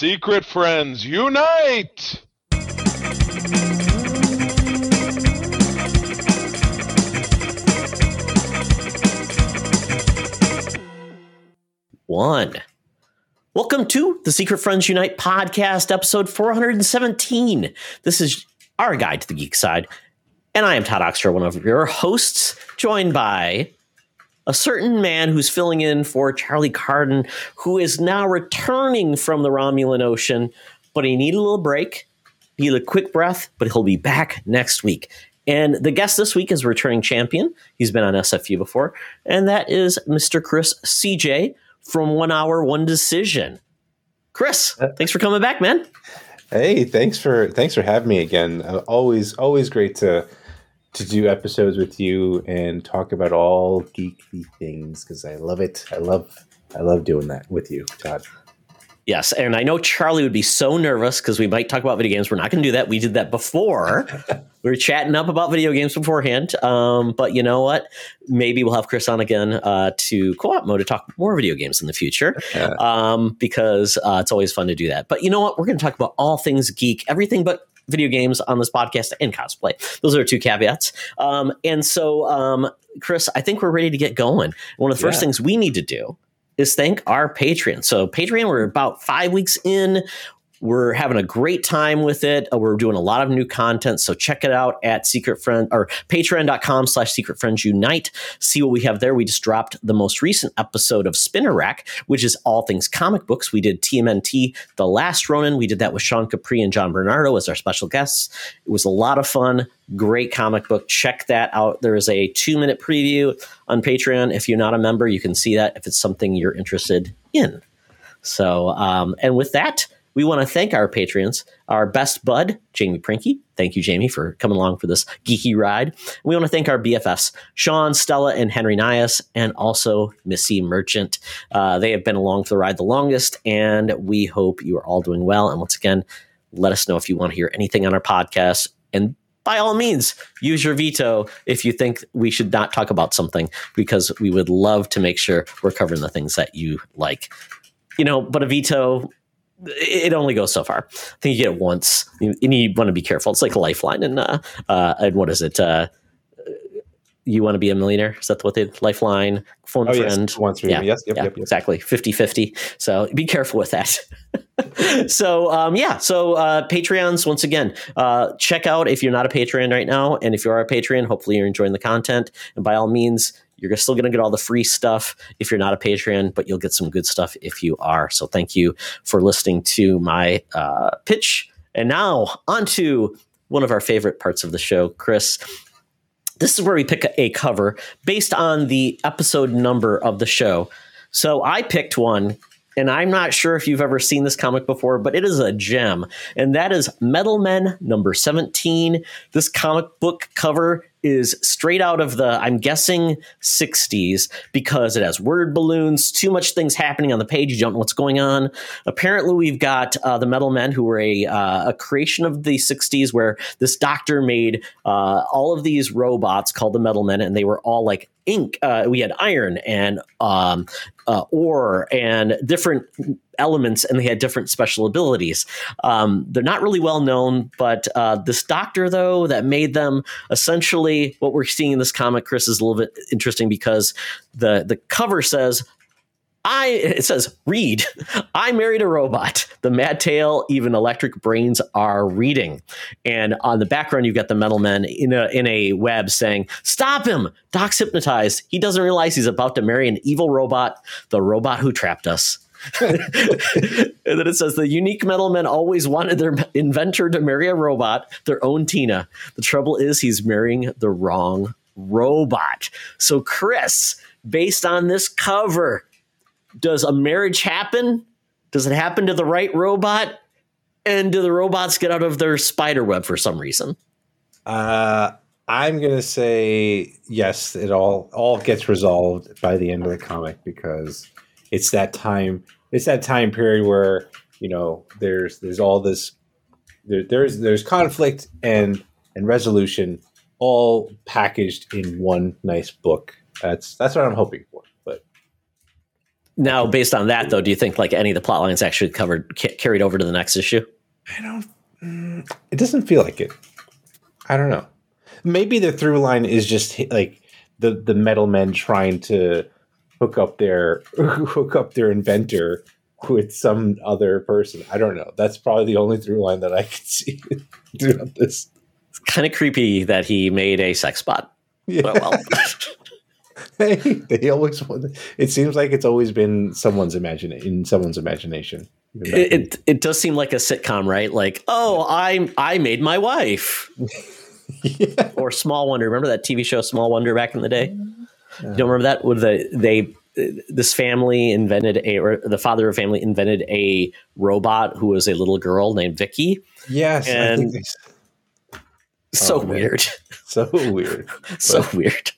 Secret Friends Unite! One. Welcome to the Secret Friends Unite podcast, episode 417. This is our guide to the geek side, and I am Todd Oxtor, one of your hosts, joined by a certain man who's filling in for Charlie Carden, who is now returning from the Romulan Ocean, but he needed a little break, he needed a quick breath, but he'll be back next week. And the guest this week is a returning champion. He's been on SFU before, and that is Mr. Chris CJ, from One Hour, One Decision. Chris, thanks for coming back, man. Hey, thanks for having me again. Always great to do episodes with you and talk about all geeky things because I love it. I love doing that with you, Todd. Yes, and I know Charlie would be so nervous because we might talk about video games. We're not going to do that. We did that before. We were chatting up about video games beforehand. But you know what? Maybe we'll have Chris on again to co-op mode to talk more video games in the future because it's always fun to do that. But you know what? We're going to talk about all things geek, everything but video games on this podcast and cosplay. Those are two caveats. And so, Chris, I think we're ready to get going. One of the first things we need to do is thank our Patreon. So Patreon, we're about 5 weeks in. We're having a great time with it. We're doing a lot of new content. So check it out at patreon.com/secretfriendsunite. See what we have there. We just dropped the most recent episode of Spinner Rack, which is all things comic books. We did TMNT, The Last Ronin. We did that with Sean Capri and John Bernardo as our special guests. It was a lot of fun. Great comic book. Check that out. There is a 2-minute preview on Patreon. If you're not a member, you can see that if it's something you're interested in. So, and with that, we want to thank our patrons, our best bud, Jamie Prinky. Thank you, Jamie, for coming along for this geeky ride. We want to thank our BFFs, Sean, Stella, and Henry Nias, and also Missy Merchant. They have been along for the ride the longest, and we hope you are all doing well. And once again, let us know if you want to hear anything on our podcast. And by all means, use your veto if you think we should not talk about something, because we would love to make sure we're covering the things that you like. You know, but a veto, it only goes so far. I think you get it once, and you want to be careful. It's like a lifeline, and what is it? You want to be a millionaire? Is that what they lifeline phone friend? Yes. Once, yeah. Yes. Yep. Exactly. 50-50. So be careful with that. So Patreons, once again, check out if you're not a Patreon right now, and if you are a Patreon, hopefully you're enjoying the content, and by all means, you're still going to get all the free stuff if you're not a Patreon, but you'll get some good stuff if you are. So thank you for listening to my pitch. And now on to one of our favorite parts of the show, Chris. This is where we pick a cover based on the episode number of the show. So I picked one, and I'm not sure if you've ever seen this comic before, but it is a gem. And that is Metal Men number 17. This comic book cover is straight out of the, I'm guessing, 60s, because it has word balloons, too much things happening on the page. You don't know what's going on. Apparently, we've got the Metal Men, who were a creation of the 60s, where this doctor made all of these robots called the Metal Men, and they were all like ink. We had iron and ore and different elements, and they had different special abilities. They're not really well known, but this doctor, though, that made them, essentially what we're seeing in this comic, Chris, is a little bit interesting because the cover says, read. I married a robot. The mad tail, even electric brains are reading. And on the background, you've got the Metal Men in a web saying, stop him. Doc's hypnotized. He doesn't realize he's about to marry an evil robot, the robot who trapped us. And then it says the unique Metal Men always wanted their inventor to marry a robot, their own Tina. The trouble is he's marrying the wrong robot. So, Chris, based on this cover, does a marriage happen? Does it happen to the right robot? And do the robots get out of their spider web for some reason? I'm going to say yes. It all gets resolved by the end of the comic, because it's that time. It's that time period where, you know, there's all this. There's conflict and resolution all packaged in one nice book. That's what I'm hoping for. But Now, based on that, though, do you think like any of the plot lines actually carried over to the next issue? It doesn't feel like it. I don't know. Maybe the through line is just like the Metal Men trying to hook up their inventor with some other person. I don't know. That's probably the only through line that I could see throughout this. It's kind of creepy that he made a sex bot. Yeah. But well. They always. It seems like it's always been someone's imagination. It does seem like a sitcom, right? Like, oh, I made my wife. Yeah. Or Small Wonder. Remember that TV show Small Wonder back in the day? You don't remember that? With this family invented the father of the family invented a robot who was a little girl named Vicky. Yes, and I think so weird. So weird.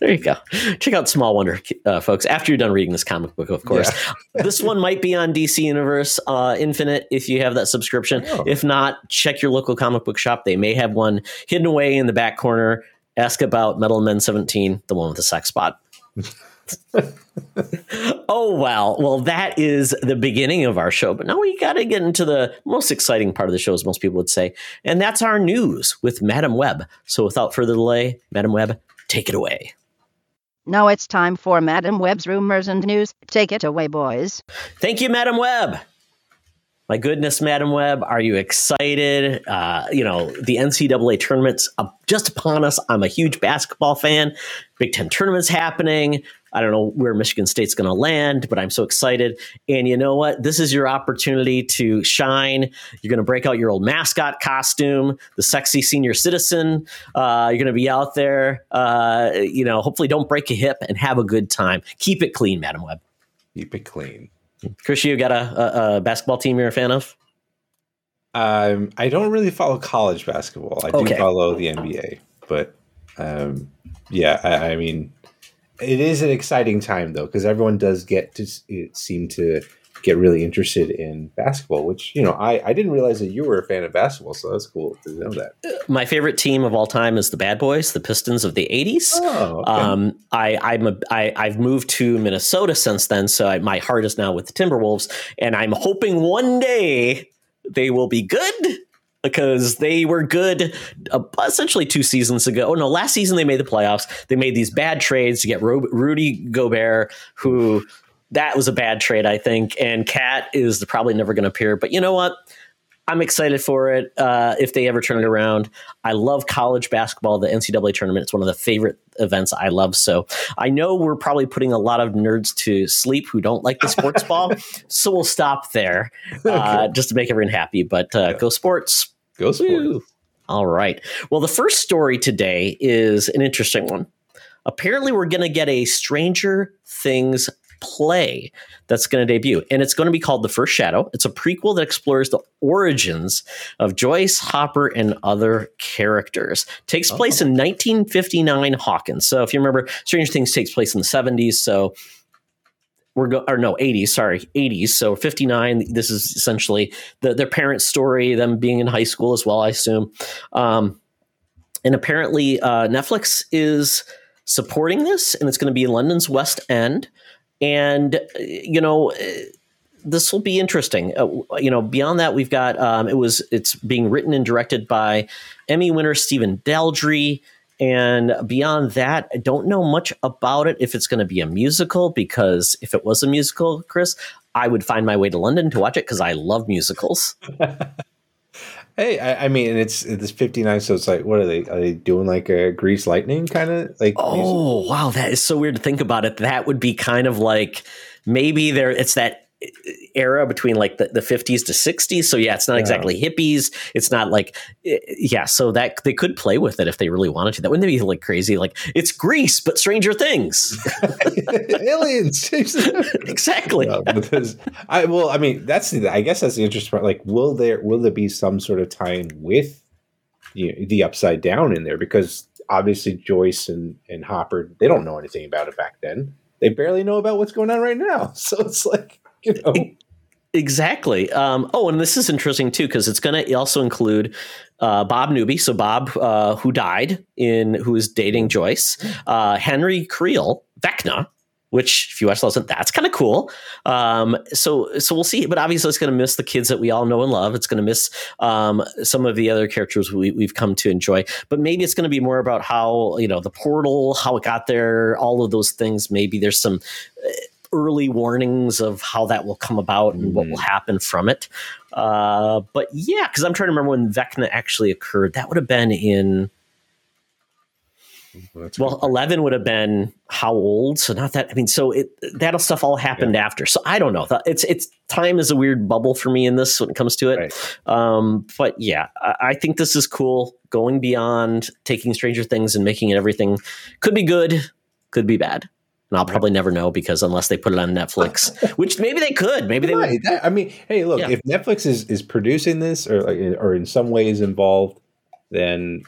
There you go. Check out Small Wonder, folks. After you're done reading this comic book, of course. Yeah. This one might be on DC Universe Infinite if you have that subscription. Oh. If not, check your local comic book shop. They may have one hidden away in the back corner. Ask about Metal Men 17, the one with the sex spot. Oh, wow. Well, that is the beginning of our show. But now we got to get into the most exciting part of the show, as most people would say. And that's our news with Madam Web. So without further delay, Madam Web, take it away. Now it's time for Madam Web's rumors and news. Take it away, boys. Thank you, Madam Web. My goodness, Madam Web, are you excited? The NCAA tournament's just upon us. I'm a huge basketball fan. Big Ten tournament's happening. I don't know where Michigan State's going to land, but I'm so excited. And you know what? This is your opportunity to shine. You're going to break out your old mascot costume, the sexy senior citizen. You're going to be out there. Hopefully don't break a hip and have a good time. Keep it clean, Madam Web. Keep it clean. Chris, you got a basketball team you're a fan of? I don't really follow college basketball. I do follow the NBA. But, I mean... It is an exciting time, though, because everyone does seem to get really interested in basketball, which, I didn't realize that you were a fan of basketball, so that's cool to know that. My favorite team of all time is the Bad Boys, the Pistons of the 80s. Oh, okay. I've moved to Minnesota since then, so my heart is now with the Timberwolves, and I'm hoping one day they will be good. Because they were good essentially 2 seasons ago. Oh, no, last season they made the playoffs. They made these bad trades to get Rudy Gobert, who that was a bad trade, I think. And Cat is probably never going to appear. But you know what? I'm excited for it if they ever turn it around. I love college basketball, the NCAA tournament. It's one of the favorite events I love. So I know we're probably putting a lot of nerds to sleep who don't like the sports ball. So we'll stop there just to make everyone happy. But Go sports. Go sports. Woo. All right. Well, the first story today is an interesting one. Apparently, we're going to get a Stranger Things play that's going to debut, and it's going to be called The First Shadow. It's a prequel that explores the origins of Joyce, Hopper, and other characters. Takes place in 1959 Hawkins. So if you remember, Stranger Things takes place in the 70s, so we're going, or no, 80s, sorry, 80s. So 59, this is essentially their parents' story, them being in high school as well, I assume. And apparently Netflix is supporting this, and it's going to be London's West End. And, this will be interesting. Beyond that, we've got it's being written and directed by Emmy winner Stephen Daldry. And beyond that, I don't know much about it if it's going to be a musical, because if it was a musical, Chris, I would find my way to London to watch it because I love musicals. Hey, I mean, it's 59, so it's like, what are they doing, like a Grease Lightning kind of like? Oh, music? Wow, that is so weird to think about it. That would be kind of like maybe it's that era between like the 50s to 60s. So yeah, it's not exactly hippies. It's not like, so that they could play with it if they really wanted to. That wouldn't be like crazy, like it's Grease, but Stranger Things. Aliens. Exactly. No, I guess that's the interesting part. Like, will there be some sort of tie-in with the Upside Down in there? Because obviously Joyce and Hopper, they don't know anything about it back then. They barely know about what's going on right now. So it's like, Exactly. And this is interesting too, because it's going to also include Bob Newby. So Bob, who is dating Joyce, Henry Creel, Vecna, which if you watch those, that's kind of cool. So we'll see. But obviously it's going to miss the kids that we all know and love. It's going to miss some of the other characters we've come to enjoy. But maybe it's going to be more about how, you know, the portal, how it got there, all of those things. Maybe there's some early warnings of how that will come about and what will happen from it. But yeah, because I'm trying to remember when Vecna actually occurred. That would have been in... Well, 11 would have been how old? So not that, I mean, so that stuff all happened after. So I don't know. It's time is a weird bubble for me in this when it comes to it. Right. But yeah, I think this is cool. Going beyond taking Stranger Things and making it everything could be good, could be bad. And I'll probably never know because unless they put it on Netflix, which maybe they could, maybe they would. I mean, hey, look, if Netflix is producing this or in some way is involved, then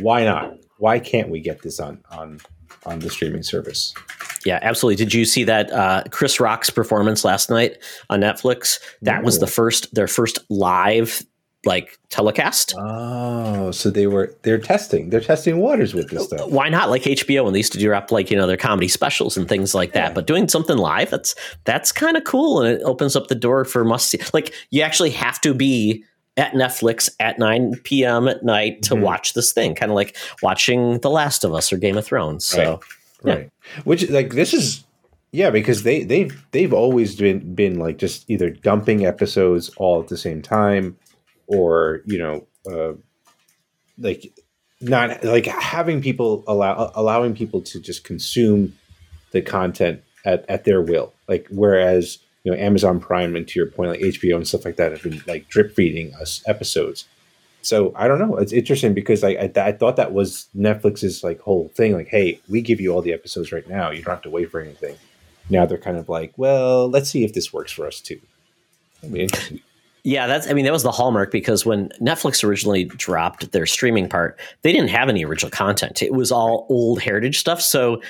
why not? Why can't we get this on the streaming service? Yeah, absolutely. Did you see that Chris Rock's performance last night on Netflix? That was their first live telecast. Oh, so they're testing waters with this stuff. Why not? Like HBO, and they used to do their comedy specials and things like that. But doing something live, that's kind of cool, and it opens up the door for must see. Like you actually have to be at Netflix at 9 p.m. at night to watch this thing, kind of like watching The Last of Us or Game of Thrones. So, Which this is, because they've always been like just either dumping episodes all at the same time, or not like having people allowing people to just consume the content at their will. Like whereas, Amazon Prime and to your point, like HBO and stuff like that have been drip feeding us episodes. So I don't know. It's interesting because I thought that was Netflix's whole thing. Like, hey, we give you all the episodes right now. You don't have to wait for anything. Now they're kind of like, well, let's see if this works for us too. That'd be interesting. Yeah, that was the hallmark, because when Netflix originally dropped their streaming part, they didn't have any original content. It was all old heritage stuff. So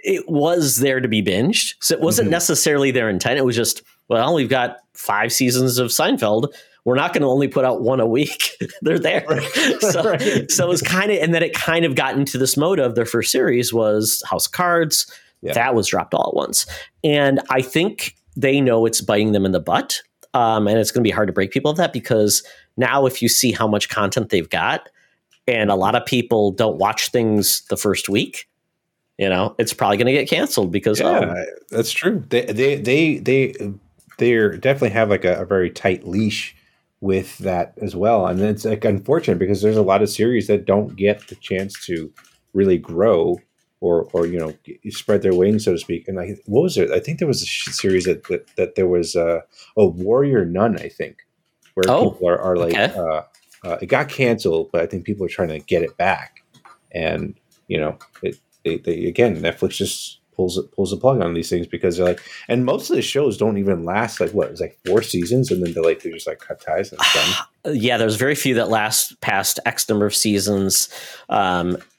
it was there to be binged. So it wasn't necessarily their intent. It was just, well, we've got 5 seasons of Seinfeld. We're not going to only put out one a week. They're there. Right. So it was and then it got into this mode of their first series was House of Cards. Yeah. That was dropped all at once. And I think they know it's biting them in the butt. And it's going to be hard to break people of that, because now if you see how much content they've got, and a lot of people don't watch things the first week, it's probably going to get canceled because that's true. They definitely have a very tight leash with that as well, and it's unfortunate because there's a lot of series that don't get the chance to really grow or spread their wings, so to speak. And what was it? I think there was a series that there was a Warrior Nun, I think, where people are it got canceled, but I think people are trying to get it back, and it. They again, Netflix just pulls the plug on these things because they're and most of the shows don't even last it was 4 seasons, and then they're just cut ties and stuff. Yeah, there's very few that last past X number of seasons.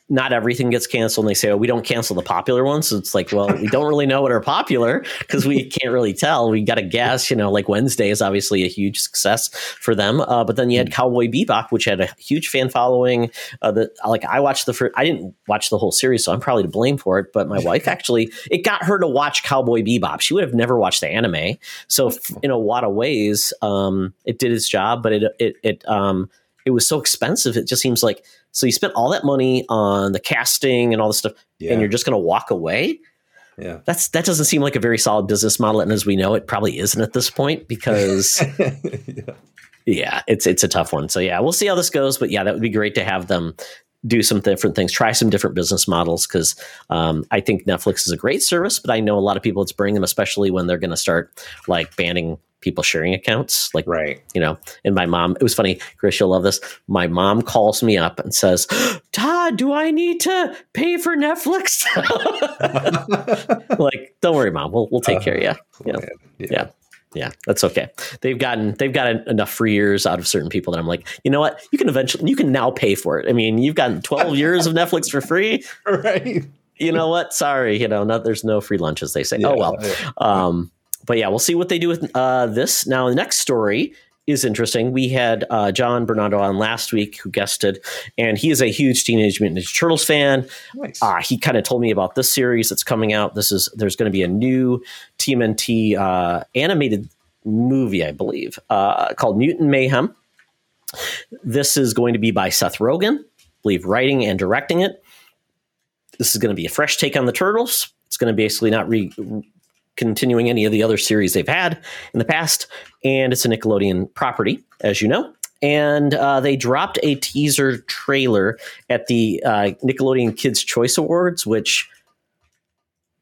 Not everything gets canceled, and they say, we don't cancel the popular ones. So it's well, we don't really know what are popular because we can't really tell. We got to guess, Wednesday is obviously a huge success for them. But then you had Cowboy Bebop, which had a huge fan following. I didn't watch the whole series, so I'm probably to blame for it. But my wife actually, it got her to watch Cowboy Bebop. She would have never watched the anime. So in a lot of ways, it did its job, but it was so expensive. It just seems so you spent all that money on the casting and all this stuff, and you're just going to walk away. Yeah. That doesn't seem like a very solid business model. And as we know, it probably isn't at this point because it's a tough one. So yeah, we'll see how this goes, but that would be great to have them do some different things, try some different business models. Cause I think Netflix is a great service, but I know a lot of people it's bringing them, especially when they're going to start banning people sharing accounts, and my mom, it was funny, Chris, you'll love this. My mom calls me up and says, Todd, do I need to pay for Netflix? Don't worry, Mom, we'll take care of you. Yeah, that's okay. They've gotten enough free years out of certain people that I'm you know what, you can now pay for it. I mean, you've gotten 12 years of Netflix for free, right? You know what? Sorry. There's no free lunch, as they say. Yeah, oh, well, But yeah, we'll see what they do with this. Now, the next story is interesting. We had John Bernardo on last week, who guested, and he is a huge Teenage Mutant Ninja Turtles fan. Nice. He kind of told me about this series that's coming out. There's going to be a new TMNT animated movie, I believe, called Mutant Mayhem. This is going to be by Seth Rogen, I believe, writing and directing it. This is going to be a fresh take on the Turtles. It's going to basically not continuing any of the other series they've had in the past. And it's a Nickelodeon property, as you know. And they dropped a teaser trailer at the Nickelodeon Kids' Choice Awards, which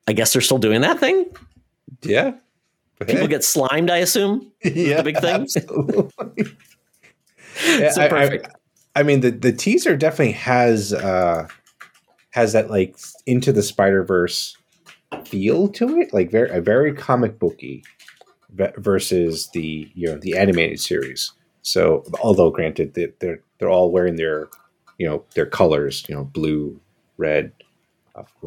I guess they're still doing that thing. Yeah. People get slimed, I assume. Yeah, the big thing. Yeah, so perfect. I mean, the teaser definitely has that like Into the Spider-Verse feel to it, like very comic booky versus the, you know, the animated series. So, although granted that they're all wearing their, you know, their colors, you know, blue, red,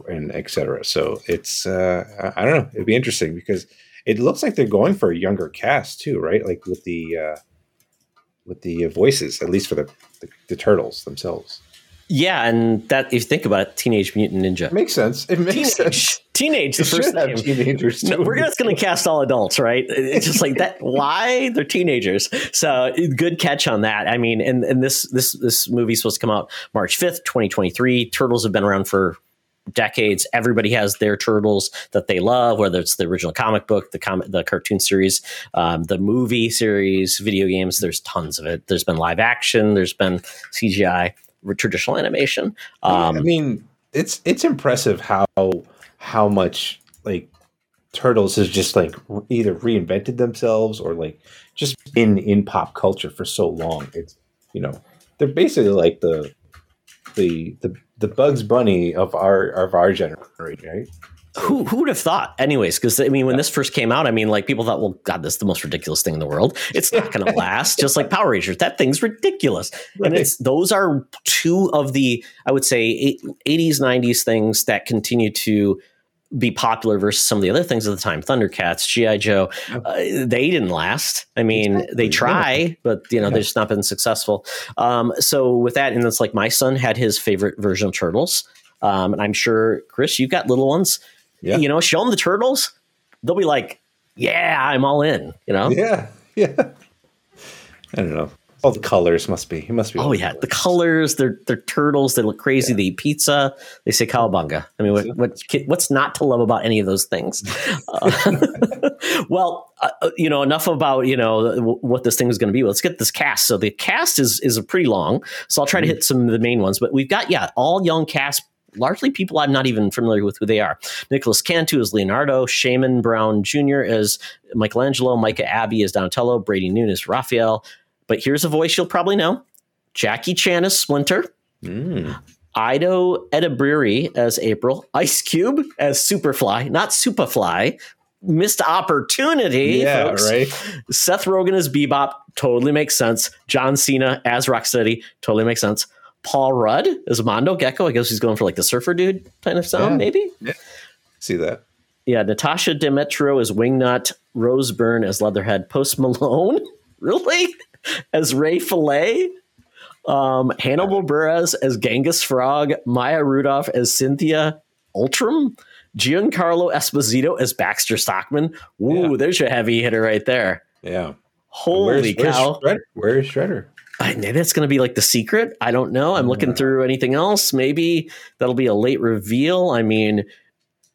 and etc. So it's I don't know, it'd be interesting because it looks like they're going for a younger cast too, right? Like with the voices, at least for the turtles themselves. Yeah, and that if you think about it, Teenage Mutant Ninja makes sense. It makes sense. Teenage, the first name. Teenagers. No, we're just going to cast all adults, right? It's just like that. Why they're teenagers? So good catch on that. I mean, and this movie's supposed to come out March 5th, 2023. Turtles have been around for decades. Everybody has their turtles that they love, whether it's the original comic book, the cartoon series, the movie series, video games. There's tons of it. There's been live action. There's been CGI. Traditional animation. I mean, it's impressive how much like Turtles has just like either reinvented themselves or like just been in pop culture for so long. It's, you know, they're basically like the Bugs Bunny of our generation, right? Who would have thought? Anyways, because I mean, when this first came out, I mean, like people thought, well, God, this is the most ridiculous thing in the world. It's not going to last. Just like Power Rangers, that thing's ridiculous. Right. And those are two of the, I would say, 80s, 90s things that continue to be popular versus some of the other things of the time. Thundercats, G.I. Joe, they didn't last. I mean, they try, but you know, they've just not been successful. So with that, and it's like my son had his favorite version of Turtles, and I'm sure Chris, you've got little ones. Yeah. You know, show them the Turtles. They'll be like, yeah, I'm all in, you know? Yeah. Yeah. I don't know. All the colors must be. It must be. Oh, yeah. The colors. They're turtles. They look crazy. Yeah. They eat pizza. They say cowabunga. I mean, what's not to love about any of those things? Well, you know, enough about, you know, what this thing is going to be. Let's get this cast. So the cast is pretty long. So I'll try to hit some of the main ones. But we've got, all young cast, largely people I'm not even familiar with who they are. Nicholas Cantu is Leonardo, Shaman Brown Jr. is Michelangelo, Micah Abbey is Donatello, Brady Noon is Raphael. But here's a voice you'll probably know. Jackie Chan is Splinter. Ido Edebiri as April. Ice Cube as Superfly, not Superfly. Missed opportunity. Yeah, folks. Right. Seth Rogen as Bebop. Totally makes sense. John Cena as Rocksteady. Totally makes sense. Paul Rudd as Mondo Gecko. I guess he's going for like the surfer dude kind of sound, maybe. Yeah. See that? Yeah. Natasha Demetrio as Wingnut. Rose Byrne as Leatherhead. Post Malone, really? As Ray Fillet. Hannibal Buress as Genghis Frog. Maya Rudolph as Cynthia Ultram. Giancarlo Esposito as Baxter Stockman. Ooh, there's your heavy hitter right there. Yeah. Holy cow. Where is Shredder? Maybe that's going to be like the secret. I don't know. I'm looking through anything else. Maybe that'll be a late reveal. I mean,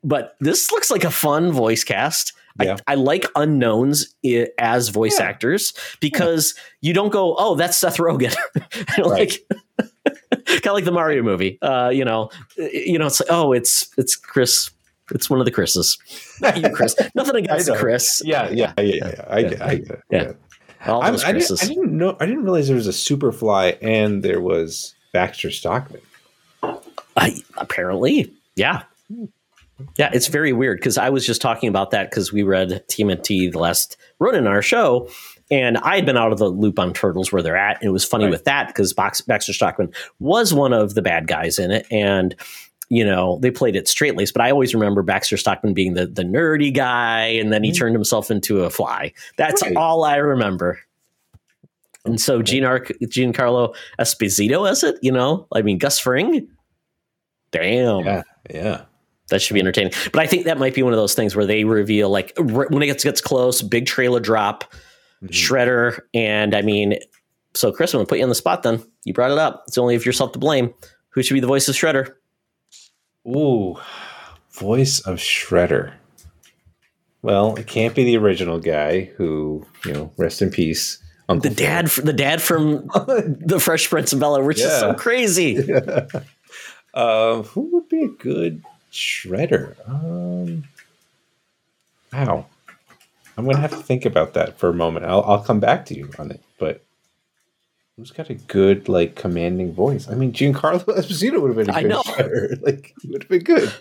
but this looks like a fun voice cast. Yeah. I like unknowns as voice actors because you don't go, oh, that's Seth Rogen. Kind of like the Mario movie. You know, it's like, oh, it's Chris. It's one of the Chris's. Not you, Chris. Nothing against Chris. Yeah. I get it. I didn't know. I didn't realize there was a Superfly and there was Baxter Stockman. Apparently, yeah. It's very weird because I was just talking about that because we read TMNT, The Last Ronin, our show, and I had been out of the loop on Turtles where they're at. And it was funny with that because Baxter Stockman was one of the bad guys in it, and you know, they played it straight-laced, but I always remember Baxter Stockman being the nerdy guy, and then he turned himself into a fly. That's all I remember. And so Giancarlo Esposito as it, you know? I mean, Gus Fring? Damn. Yeah, yeah. That should be entertaining. But I think that might be one of those things where they reveal, like, when it gets close, big trailer drop, Shredder, and I mean, so Chris, I'm going to put you on the spot then. You brought it up. It's only if yourself to blame. Who should be the voice of Shredder? Ooh, voice of Shredder. Well, it can't be the original guy who, you know, rest in peace. Uncle the dad from The Fresh Prince of Bel-Air, which is so crazy. Yeah. Who would be a good Shredder? Wow, I'm gonna have to think about that for a moment. I'll come back to you on it. But who's got a good, like, commanding voice? I mean, Giancarlo Esposito would have been a good Shredder. Like, he would have been good.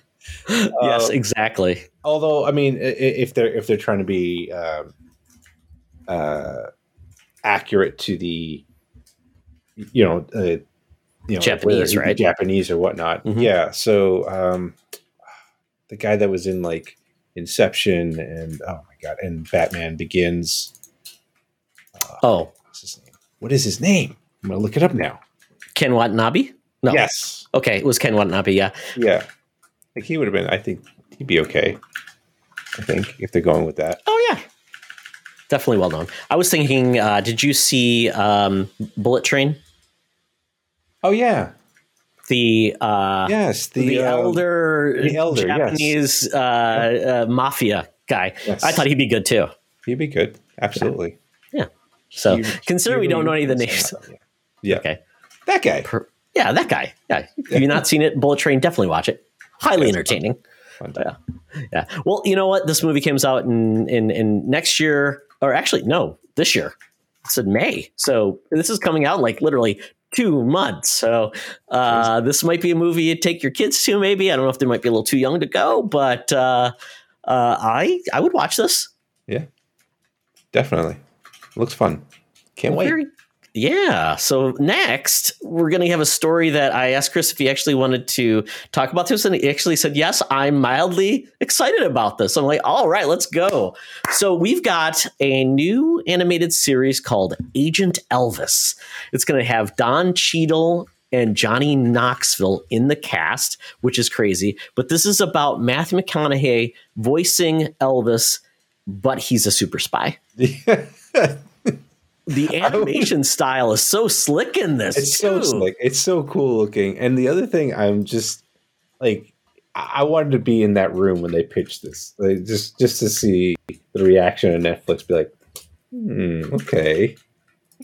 Yes, exactly. Although, I mean, if they're trying to be accurate to the, you know, Japanese, right? Japanese or whatnot. Mm-hmm. Yeah. So the guy that was in, like, Inception and and Batman Begins. What's his name? What is his name? I'm gonna look it up now. Ken Watanabe? No. Yes. Okay, it was Ken Watanabe. Yeah. Yeah. Like, he would have been. I think he'd be okay. I think if they're going with that. Oh yeah, definitely well known. I was thinking, did you see Bullet Train? Oh yeah, the elder Japanese mafia guy. Yes. I thought he'd be good too. He'd be good, absolutely. Yeah. So consider we don't know any of the names. Yeah. Okay. That guy. Yeah, that guy. Yeah. If you've not seen it, Bullet Train, definitely watch it. Highly entertaining. Fun. Well, you know what? This movie comes out in next year, or actually, no, this year. It's in May. So this is coming out in, like, literally 2 months. So this might be a movie you take your kids to, maybe. I don't know if they might be a little too young to go, but I would watch this. Yeah, definitely. Looks fun. Can't wait. Yeah. So next, we're going to have a story that I asked Chris if he actually wanted to talk about this. And he actually said, yes, I'm mildly excited about this. I'm like, all right, let's go. So we've got a new animated series called Agent Elvis. It's going to have Don Cheadle and Johnny Knoxville in the cast, which is crazy. But this is about Matthew McConaughey voicing Elvis, but he's a super spy. The animation style is so slick in this. It's so slick. It's so cool looking. And the other thing, I'm just like, I wanted to be in that room when they pitched this, like, just to see the reaction on Netflix. Be like, okay,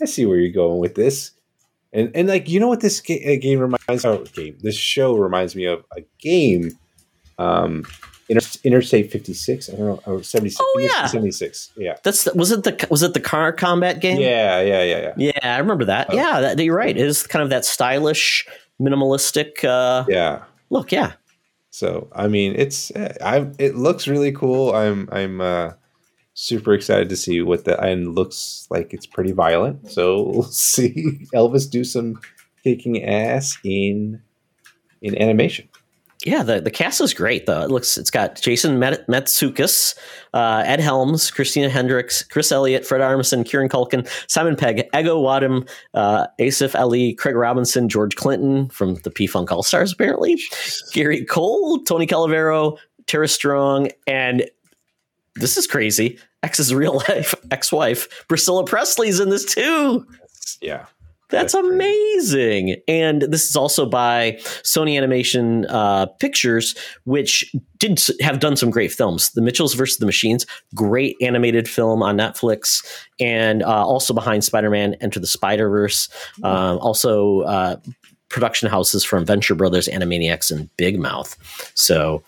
I see where you're going with this. And like, you know what this game reminds me of? This show reminds me of a game, Interstate 56, I don't know, or 76. Oh, yeah. 76. Yeah. Was it the car combat game? Yeah. Yeah, I remember that. Yeah, you're right. It is kind of that stylish, minimalistic look, yeah. So, I mean, it looks really cool. I'm super excited to see what that, and looks like it's pretty violent. So, we'll see Elvis do some kicking ass in animation. Yeah, the cast is great, though. It's got Jason Mantzoukas, Ed Helms, Christina Hendricks, Chris Elliott, Fred Armisen, Kieran Culkin, Simon Pegg, Ego Wadham, Asif Ali, Craig Robinson, George Clinton from the P-Funk All-Stars, apparently, Gary Cole, Tony Calavero, Tara Strong, and this is crazy, X's real-life ex-wife, Priscilla Presley's in this, too. Yeah. That's amazing. And this is also by Sony Animation Pictures, which have done some great films. The Mitchells vs. the Machines, great animated film on Netflix, and also behind Spider-Man, Enter the Spider-Verse. Also production houses from Venture Brothers, Animaniacs, and Big Mouth. So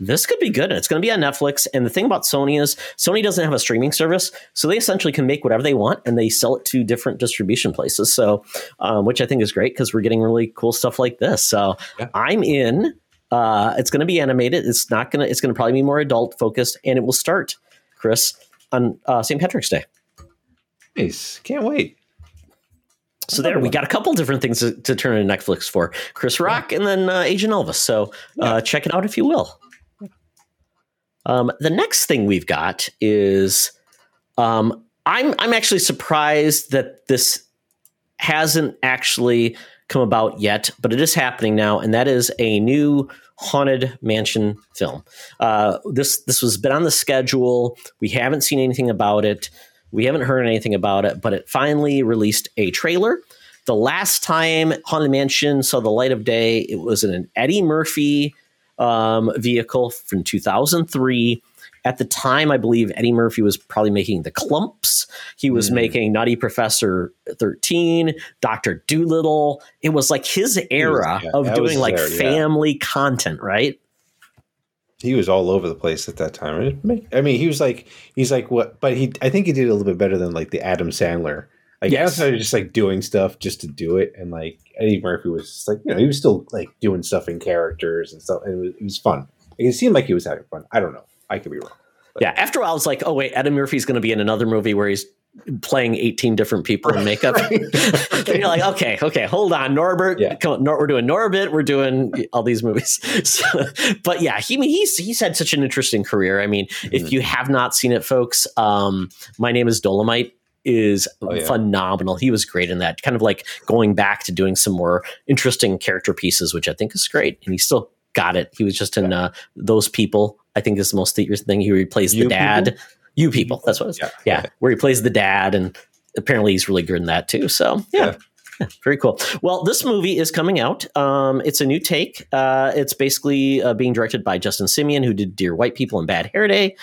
this could be good. It's going to be on Netflix. And the thing about Sony is Sony doesn't have a streaming service, so they essentially can make whatever they want and they sell it to different distribution places. So, which I think is great because we're getting really cool stuff like this. So yeah. I'm in, it's going to be animated. It's going to probably be more adult focused, and it will start, Chris, on St. Patrick's Day. Nice. Can't wait. So we got a couple different things to turn into Netflix for Chris Rock and then Agent Elvis. So check it out if you will. The next thing we've got is I'm actually surprised that this hasn't actually come about yet, but it is happening now, and that is a new Haunted Mansion film. This has been on the schedule. We haven't seen anything about it. We haven't heard anything about it, but it finally released a trailer. The last time Haunted Mansion saw the light of day, it was in an Eddie Murphy vehicle from 2003. At the time, I believe Eddie Murphy was probably making The Clumps. He was making Nutty Professor 13, Dr. Dolittle. It was like his era of doing like family content, right? He was all over the place at that time. I mean, he was like, he's like what? But I think he did a little bit better than like the Adam Sandler. Like, yes, I was just like doing stuff just to do it, and like Eddie Murphy was just like, you know, he was still like doing stuff in characters and stuff, and it was fun. Like, it seemed like he was having fun. I don't know. I could be wrong. But. Yeah, after a while, I was like, oh, wait, Eddie Murphy's going to be in another movie where he's playing 18 different people in makeup. And you're like, okay, hold on, Norbert. Yeah. Come on, we're doing Norbit. We're doing all these movies. So, but yeah, he's had such an interesting career. I mean, if you have not seen it, folks, My Name is Dolomite is phenomenal. He was great in that, kind of like going back to doing some more interesting character pieces, which I think is great. And he still got it. He was just in Those People. I think is the most theater thing. He replaced the dad. People? You People. That's what it is. Yeah. Where he plays the dad. And apparently he's really good in that too. So yeah. Very cool. Well, this movie is coming out. It's a new take. It's basically being directed by Justin Simeon, who did Dear White People and Bad Hair Day.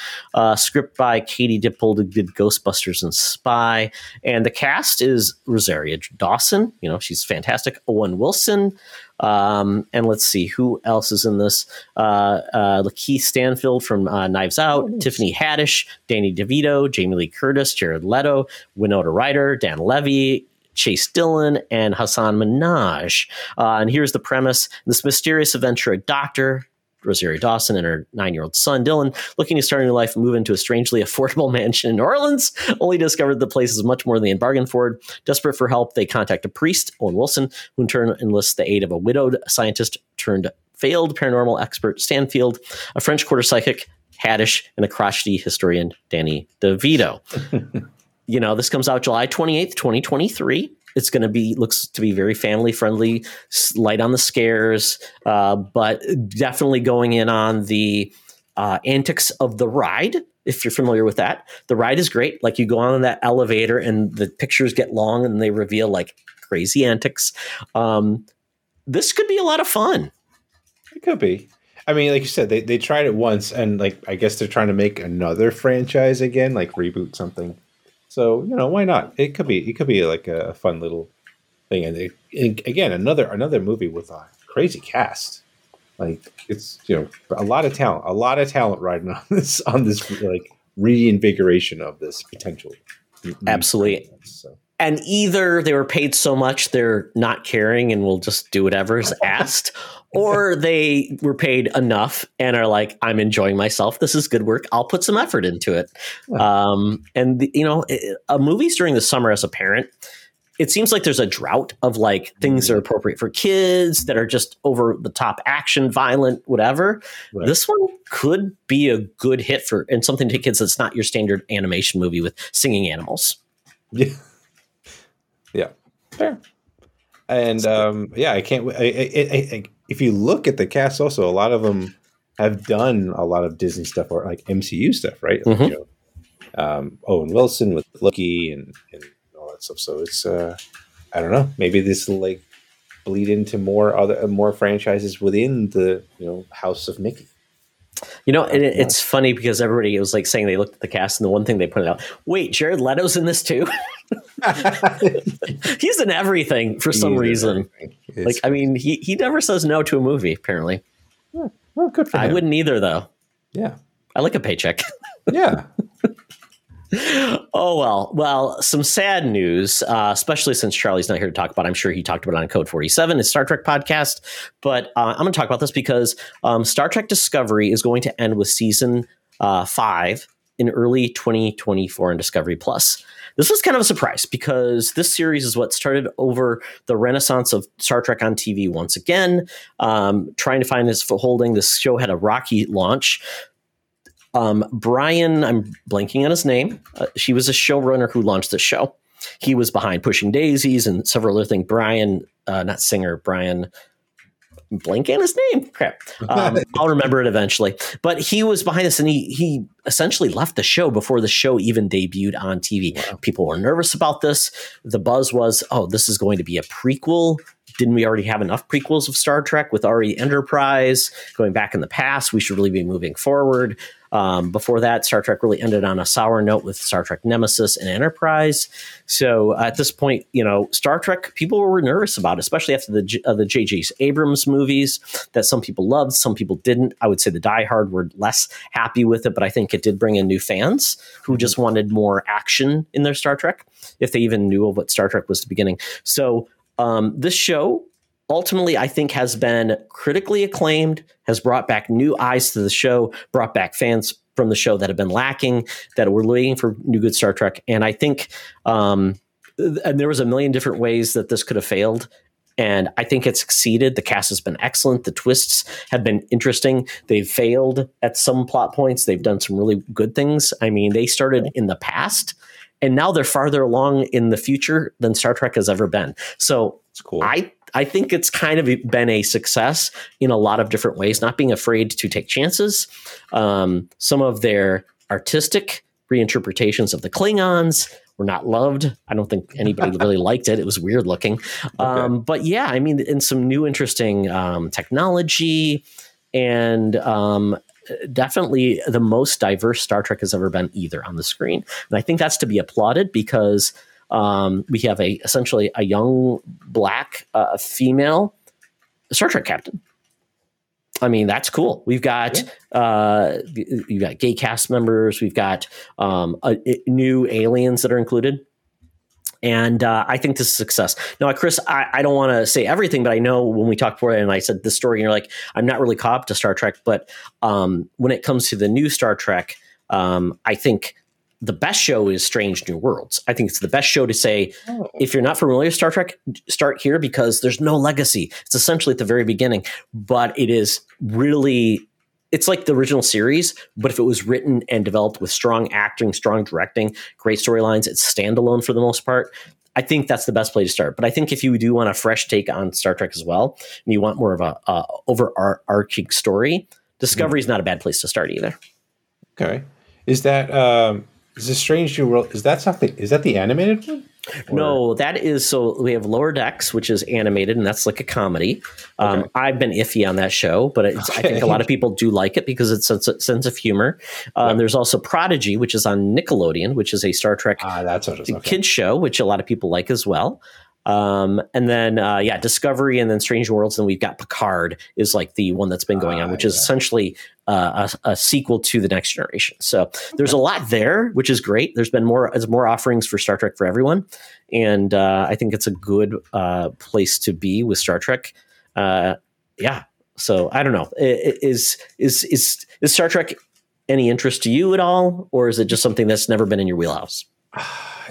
Script by Katie Dippold, who did Ghostbusters and Spy. And the cast is Rosaria Dawson. You know, she's fantastic. Owen Wilson. And let's see who else is in this. Lakeith Stanfield from Knives Out, Tiffany Haddish, Danny DeVito, Jamie Lee Curtis, Jared Leto, Winona Ryder, Dan Levy, Chase Dillon, and Hassan Minaj. And here's the premise. In this mysterious adventure, a doctor, Rosaria Dawson, and her 9-year-old son, Dylan, looking to start a new life and move into a strangely affordable mansion in New Orleans, only discovered the place is much more than they had bargained for. Desperate for help, they contact a priest, Owen Wilson, who in turn enlists the aid of a widowed scientist turned failed paranormal expert, Stanfield, a French Quarter psychic, Haddish, and a crotchety historian, Danny DeVito. You know, this comes out July 28th, 2023. It's going to be, looks to be very family friendly, light on the scares, but definitely going in on the antics of the ride. If you're familiar with that, the ride is great. Like you go on that elevator and the pictures get long and they reveal like crazy antics. This could be a lot of fun. It could be. I mean, like you said, they tried it once and like, I guess they're trying to make another franchise again, like reboot something. So, you know, why not? It could be like a fun little thing. And again, another movie with a crazy cast. Like it's, you know, a lot of talent riding on this like reinvigoration of this potential. Absolutely. So. And either they were paid so much they're not caring and will just do whatever's asked, or they were paid enough and are like, I'm enjoying myself. This is good work. I'll put some effort into it. Movies during the summer as a parent, it seems like there's a drought of like things that are appropriate for kids that are just over the top action, violent, whatever. Right. This one could be a good hit for and something to kids that's not your standard animation movie with singing animals. Yeah. Fair. And I can't. I if you look at the cast, also a lot of them have done a lot of Disney stuff or like MCU stuff, right? Like, you know, Owen Wilson with Loki and all that stuff. So it's I don't know. Maybe this will like bleed into more franchises within the, you know, House of Mickey. You know, and it's funny because everybody was like saying they looked at the cast and the one thing they pointed out, wait, Jared Leto's in this too. He's in everything for some reason. Like, I mean, he never says no to a movie, apparently. Yeah. Well, good for him. I wouldn't either, though. Yeah. I like a paycheck. Yeah. Oh, well, some sad news, especially since Charlie's not here to talk about. I'm sure he talked about it on Code 47, his Star Trek podcast. But I'm going to talk about this because Star Trek Discovery is going to end with season 5 in early 2024 on Discovery Plus. This was kind of a surprise because this series is what started over the renaissance of Star Trek on TV once again, trying to find its footholding. This show had a rocky launch. Brian, I'm blanking on his name. She was a showrunner who launched the show. He was behind Pushing Daisies and several other things. Brian, not Singer, Brian, blank on his name. Crap. I'll remember it eventually. But he was behind this, and he essentially left the show before the show even debuted on TV. Wow. People were nervous about this. The buzz was, oh, this is going to be a prequel. Didn't we already have enough prequels of Star Trek with RE Enterprise going back in the past? We should really be moving forward. Before that, Star Trek really ended on a sour note with Star Trek Nemesis and Enterprise. So at this point, you know, Star Trek, people were nervous about it, especially after the J.J. Abrams movies that some people loved, some people didn't. I would say the diehard were less happy with it, but I think it did bring in new fans who just wanted more action in their Star Trek, if they even knew of what Star Trek was at the beginning. So this show ultimately, I think, has been critically acclaimed, has brought back new eyes to the show, brought back fans from the show that have been lacking, that were waiting for new good Star Trek. And I think and there was a million different ways that this could have failed. And I think it succeeded. The cast has been excellent. The twists have been interesting. They've failed at some plot points. They've done some really good things. I mean, they started in the past, and now they're farther along in the future than Star Trek has ever been. So it's cool. I think it's kind of been a success in a lot of different ways, not being afraid to take chances. Some of their artistic reinterpretations of the Klingons were not loved. I don't think anybody really liked it. It was weird looking. Okay. But yeah, I mean, in some new interesting technology and definitely the most diverse Star Trek has ever been either on the screen. And I think that's to be applauded because we have essentially a young black female Star Trek captain. I mean, that's cool. We've got you've got gay cast members. We've got new aliens that are included. And I think this is a success. Now, Chris, I don't want to say everything, but I know when we talked before and I said this story, and you're like, I'm not really caught up to Star Trek. But when it comes to the new Star Trek, I think the best show is Strange New Worlds. I think it's the best show to say, if you're not familiar with Star Trek, start here because there's no legacy. It's essentially at the very beginning, but it is really, it's like the original series, but if it was written and developed with strong acting, strong directing, great storylines, it's standalone for the most part. I think that's the best place to start. But I think if you do want a fresh take on Star Trek as well, and you want more of a overarching story, Discovery is not a bad place to start either. Okay. Is that, is this Strange New World? Is that something? Is that the animated one? Or? No, that is. So we have Lower Decks, which is animated, and that's like a comedy. Okay. I've been iffy on that show, but I think a lot of people do like it because it's a sense of humor. Yep. There's also Prodigy, which is on Nickelodeon, which is a Star Trek kids show, which a lot of people like as well. And then, Discovery and then Strange Worlds. And we've got Picard is like the one that's been going on, which is essentially a sequel to The Next Generation. So there's a lot there, which is great. There's more offerings for Star Trek for everyone. And I think it's a good place to be with Star Trek. So I don't know. Is Star Trek any interest to you at all? Or is it just something that's never been in your wheelhouse?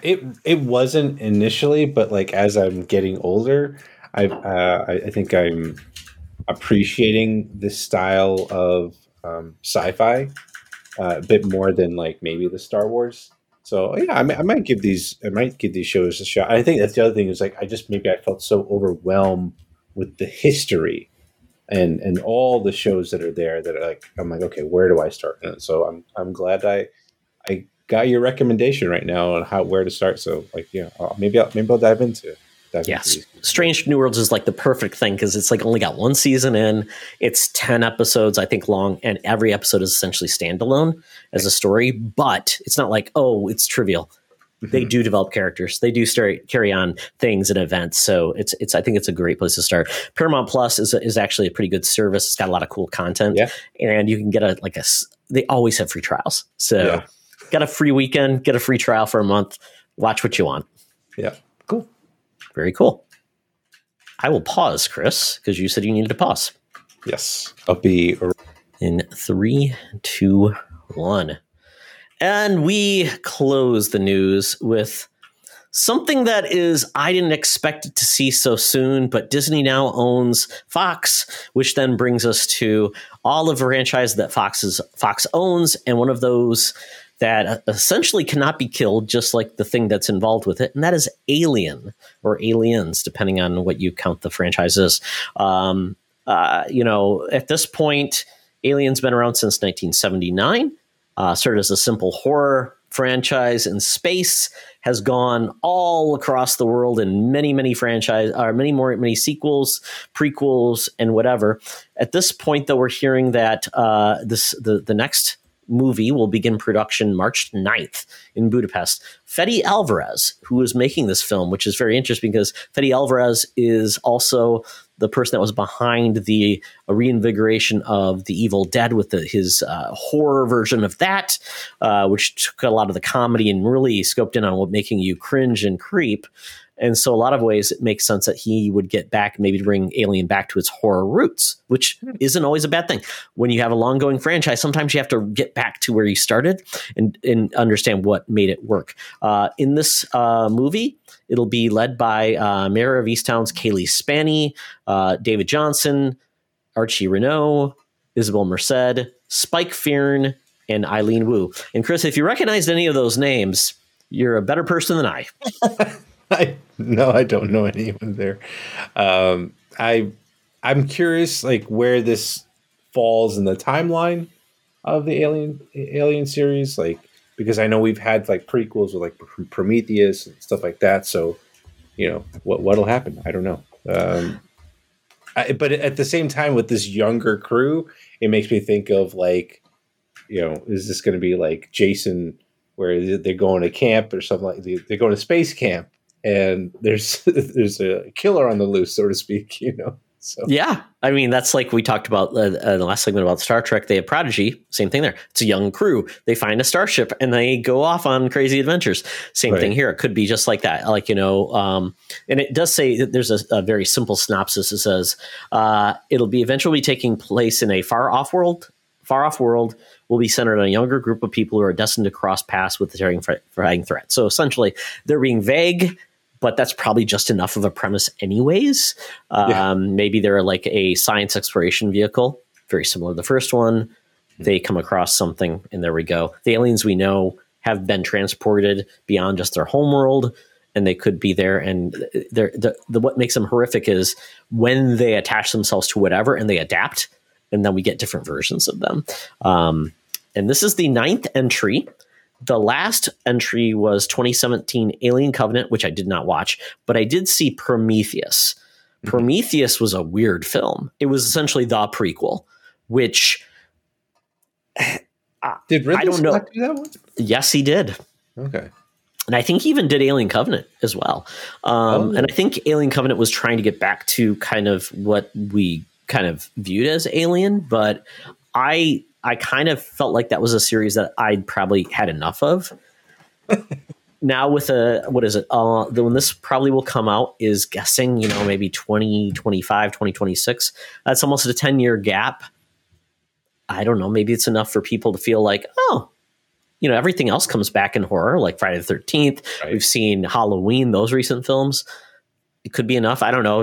It wasn't initially, but like as I'm getting older, I think I'm appreciating this style of sci-fi a bit more than like maybe the Star Wars. So yeah, I might give these shows a shot. I think that's the other thing is like I felt so overwhelmed with the history and all the shows that are there that are like I'm like, okay, where do I start? And so I'm glad I got your recommendation right now on where to start. So like, yeah, maybe I'll dive into it. Yes. Strange New Worlds is like the perfect thing. Cause it's like only got one season in, it's 10 episodes, I think long. And every episode is essentially standalone as a story, but it's not like, oh, it's trivial. Mm-hmm. They do develop characters. They do carry on things and events. So it's, I think it's a great place to start. Paramount Plus is actually a pretty good service. It's got a lot of cool content and you can get they always have free trials. So got a free weekend, get a free trial for a month, watch what you want. Yeah. Cool. Very cool. I will pause, Chris, because you said you needed to pause. Yes. I'll be in 3, 2, 1. And we close the news with Something that is, I didn't expect it to see so soon, but Disney now owns Fox, which then brings us to all of the franchises that Fox owns, and one of those that essentially cannot be killed, just like the thing that's involved with it, and that is Alien, or Aliens, depending on what you count the franchise as. At this point, Alien's been around since 1979, started as a simple horror franchise in space, has gone all across the world in many franchise, or many sequels, prequels, and whatever. At this point, though, we're hearing that the next movie will begin production March 9th in Budapest. Fede Alvarez, who is making this film, which is very interesting because Fede Alvarez is also the person that was behind the reinvigoration of The Evil Dead with his horror version of that, which took a lot of the comedy and really scoped in on what making you cringe and creep. And so a lot of ways it makes sense that he would get back, maybe to bring Alien back to its horror roots, which isn't always a bad thing. When you have a long-going franchise, sometimes you have to get back to where you started and understand what made it work. In this movie, it'll be led by Mayor of Easttown's Kaylee Spanny, David Johnson, Archie Renault, Isabel Merced, Spike Fearn, and Eileen Wu. And Chris, if you recognized any of those names, you're a better person than I. I don't know anyone there. I'm curious, like, where this falls in the timeline of the Alien series, like, because I know we've had like prequels with like Prometheus and stuff like that. So, what'll happen? I don't know. But at the same time, with this younger crew, it makes me think of like, is this going to be like Jason, where they're going to camp or something like that? They're going to space camp, and there's a killer on the loose, so to speak, So. Yeah. I mean, that's like we talked about in the last segment about Star Trek. They have Prodigy. Same thing there. It's a young crew. They find a starship and they go off on crazy adventures. Same thing here. It could be just like that. Like, and it does say that there's a very simple synopsis. It says it'll be eventually taking place in a far off world will be centered on a younger group of people who are destined to cross paths with the terrifying threat. So essentially they're being vague, but that's probably just enough of a premise anyways. Maybe they're like a science exploration vehicle, very similar to the first one. They come across something and there we go. The aliens we know have been transported beyond just their homeworld, and they could be there. And what makes them horrific is when they attach themselves to whatever and they adapt, and then we get different versions of them. And this is the 9th entry. The last entry was 2017 Alien Covenant, which I did not watch, but I did see Prometheus. Mm-hmm. Prometheus was a weird film. It was essentially the prequel, which did Ridley Scott do that one? Yes, he did. Okay. And I think he even did Alien Covenant as well. And I think Alien Covenant was trying to get back to kind of what we kind of viewed as Alien, but I kind of felt like that was a series that I'd probably had enough of. Now with when this probably will come out is guessing, maybe 2025, 2026. That's almost a 10-year gap. I don't know. Maybe it's enough for people to feel like, everything else comes back in horror, like Friday the 13th. Right. We've seen Halloween, those recent films. It could be enough. I don't know.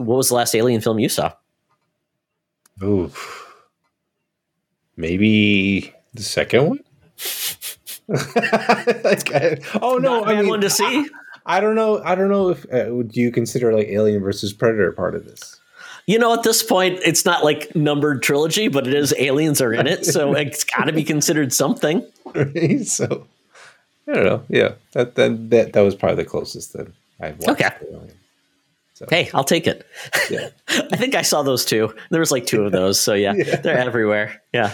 What was the last Alien film you saw? Oof. Maybe the second one? One to see. I don't know. I don't know if would you consider like Alien versus Predator part of this? At this point, it's not like numbered trilogy, but it is. Aliens are in it, so it's got to be considered something. Right? So I don't know. Yeah, that was probably the closest that I've watched. Okay. Alien. So. Hey, I'll take it. Yeah. I think I saw those two. There was like two of those. So yeah. They're everywhere. Yeah.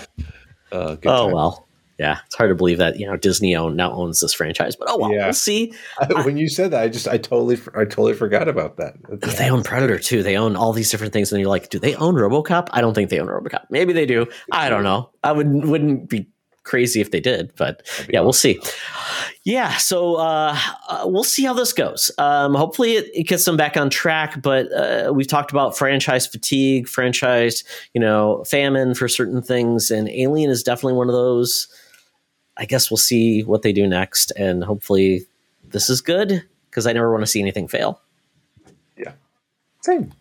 Well, yeah. It's hard to believe that, Disney now owns this franchise, but we'll see. When you said that, I totally forgot about that. They own Predator too. They own all these different things. And you're like, do they own RoboCop? I don't think they own RoboCop. Maybe they do. I don't know. I wouldn't be crazy if they did, but yeah, we'll see. Yeah. So we'll see how this goes. Hopefully it gets them back on track, but we've talked about franchise fatigue, franchise, famine for certain things. And Alien is definitely one of those. I guess we'll see what they do next. And hopefully this is good. because I never want to see anything fail. Yeah. Same.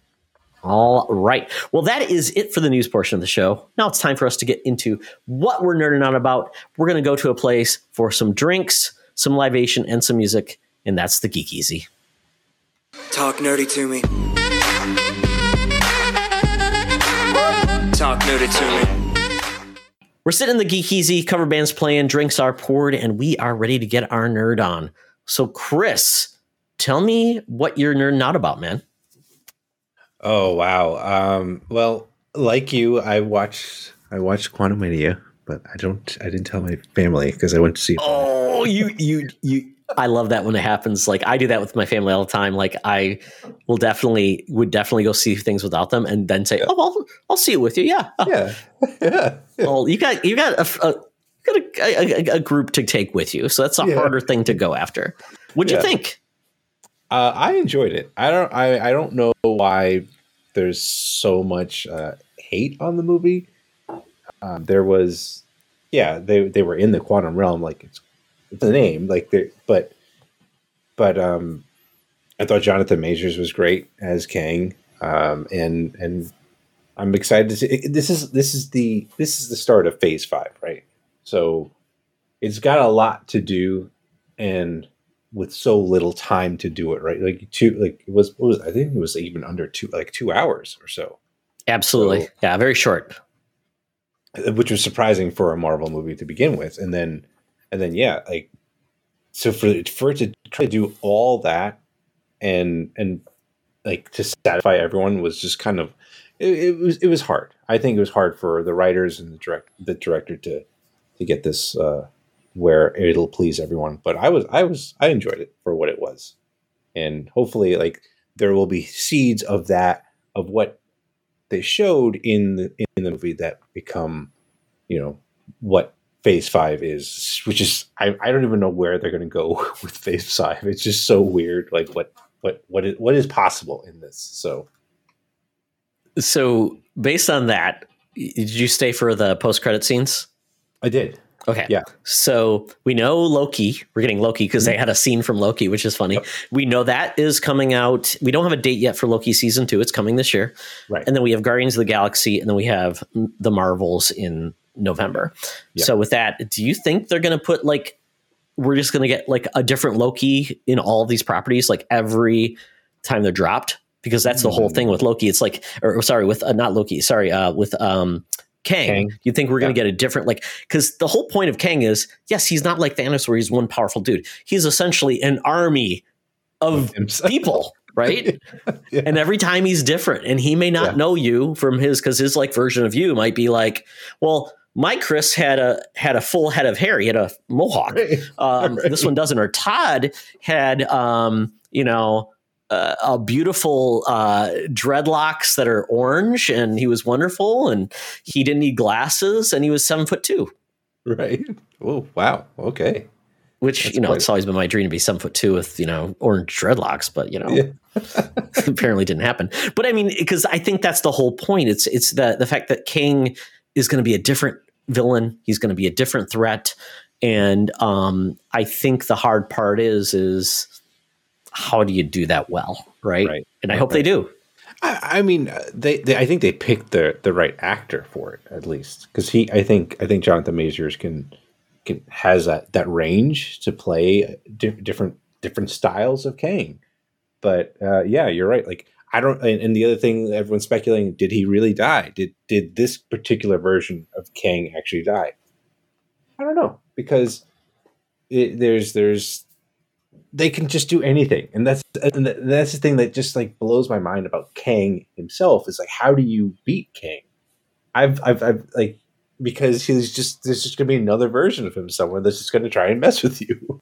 All right. Well, that is it for the news portion of the show. Now it's time for us to get into what we're nerding on about. We're going to go to a place for some drinks, some libation, and some music, and that's the Geek Easy. Talk nerdy to me. Talk nerdy to me. We're sitting in the Geek Easy, cover band's playing, drinks are poured, and we are ready to get our nerd on. So, Chris, tell me what you're nerding out about, man. Oh, wow. Well, like you, I watched Quantumania, but I didn't tell my family because I went to see it. Oh, you I love that when it happens. Like, I do that with my family all the time. Like, I will definitely go see things without them and then say, oh, I'll see it with you. Yeah. Yeah. Yeah. Well, you got a group to take with you. So that's a harder thing to go after. What'd you think? I enjoyed it. I don't know why there's so much hate on the movie. They were in the quantum realm. Like, it's the name, like, but I thought Jonathan Majors was great as Kang, and I'm excited to see it. This is the start of Phase 5, right? So it's got a lot to do, and with so little time to do it right, like it was even under 2 hours or so. Absolutely, so, yeah, very short, which was surprising for a Marvel movie to begin with, and then yeah, like, so for it to try to do all that and like to satisfy everyone was just kind of it was hard. I think it was hard for the writers and the director to get this where it'll please everyone. But I enjoyed it for what it was, and hopefully like there will be seeds of that, of what they showed in the movie, that become, you know, what Phase 5 is, which is I don't even know where they're going to go with Phase 5. It's just so weird. Like what is possible in this? So based on that, did you stay for the post-credit scenes? I did. Okay. Yeah. So we know Loki. We're getting Loki because they had a scene from Loki, which is funny. Yep. We know that is coming out. We don't have a date yet for Loki Season 2. It's coming this year. Right. And then we have Guardians of the Galaxy, and then we have the Marvels in November. Yep. So with that, do you think they're going to put, like, we're just going to get like a different Loki in all these properties, like every time they're dropped? Because that's the whole thing with Loki. It's like, with Kang. You think we're going to get a different, like, because the whole point of Kang is, yes, he's not like Thanos where he's one powerful dude. He's essentially an army of people, right? Yeah. And every time he's different, and he may not know you from his, because his like version of you might be like, well, my Chris had a full head of hair. He had a mohawk. Right. This one doesn't. Or Todd had, a beautiful dreadlocks that are orange, and he was wonderful, and he didn't need glasses, and he was 7'2". Right. Oh, wow. Okay. Which, that's, you know, it's always been my dream to be 7'2" with, you know, orange dreadlocks, but, you know, apparently didn't happen. But I mean, because I think that's the whole point. It's the fact that Kang is going to be a different villain. He's going to be a different threat. And I think the hard part is how do you do that well, right? And I hope they do. I mean, I think they picked the right actor for it, at least, because I think Jonathan Majors has that range to play different styles of Kang. But yeah, you're right. Like, I don't. And the other thing, everyone's speculating: did he really die? Did this particular version of Kang actually die? I don't know, because there's. They can just do anything, and that's the thing that just like blows my mind about Kang himself, is like, how do you beat Kang? I've like, because he's just, there's just gonna be another version of him somewhere that's just gonna try and mess with you.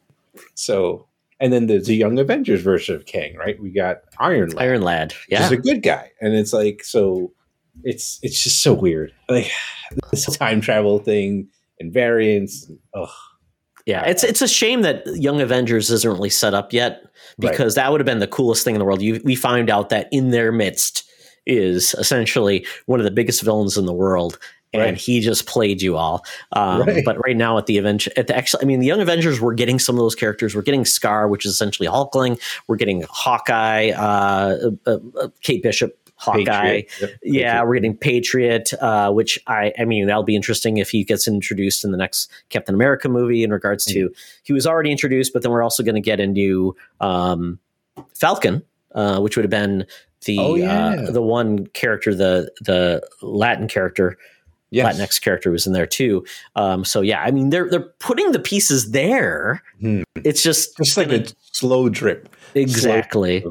So, and then there's the Young Avengers version of Kang, right? We got Iron Lad, yeah, he's a good guy, and it's like, so it's just so weird, like this time travel thing and variants. Ugh. Yeah, it's a shame that Young Avengers isn't really set up yet, because that would have been the coolest thing in the world. We find out that in their midst is essentially one of the biggest villains in the world, and he just played you all. But right now at the event, the Young Avengers, we're getting some of those characters. We're getting Scar, which is essentially Hulkling. We're getting Hawkeye, Kate Bishop. Hawkeye. Patriot. We're getting Patriot, which I mean, that'll be interesting if he gets introduced in the next Captain America movie in regards to, he was already introduced, but then we're also going to get a new Falcon, which would have been the one character, the Latin character. Yes. Latinx character was in there too. They're putting the pieces there. It's just like a slow drip. Exactly.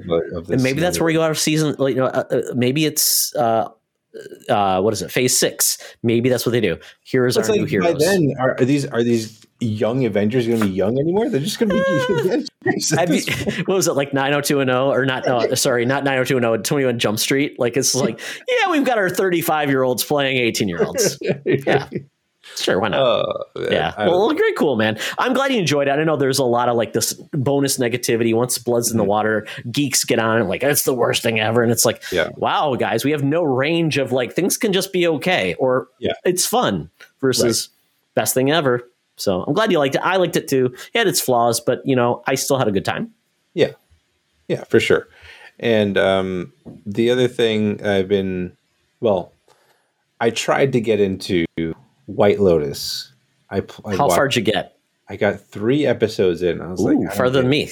And maybe that's where you are season. Maybe it's what is it? Phase 6. Maybe that's what they do. Here's our new heroes. By then, are these Young Avengers going to be young anymore? They're just going to be. What was it like? 90210 or not? No, sorry, not 90210. 21 Jump Street. Like it's like we've got our 35-year-olds playing 18-year-olds. Yeah. Sure, why not? Great, cool, man. I'm glad you enjoyed it. I know there's a lot of like this bonus negativity. Once blood's in the water, geeks get on it like it's the worst thing ever, and it's like, wow, guys, we have no range of like things can just be okay or it's fun versus best thing ever. So I'm glad you liked it. I liked it too. It had its flaws, but I still had a good time. Yeah, yeah, for sure. And the other thing I tried to get into. White Lotus. How far did you get? I got 3 episodes in. I was farther than me.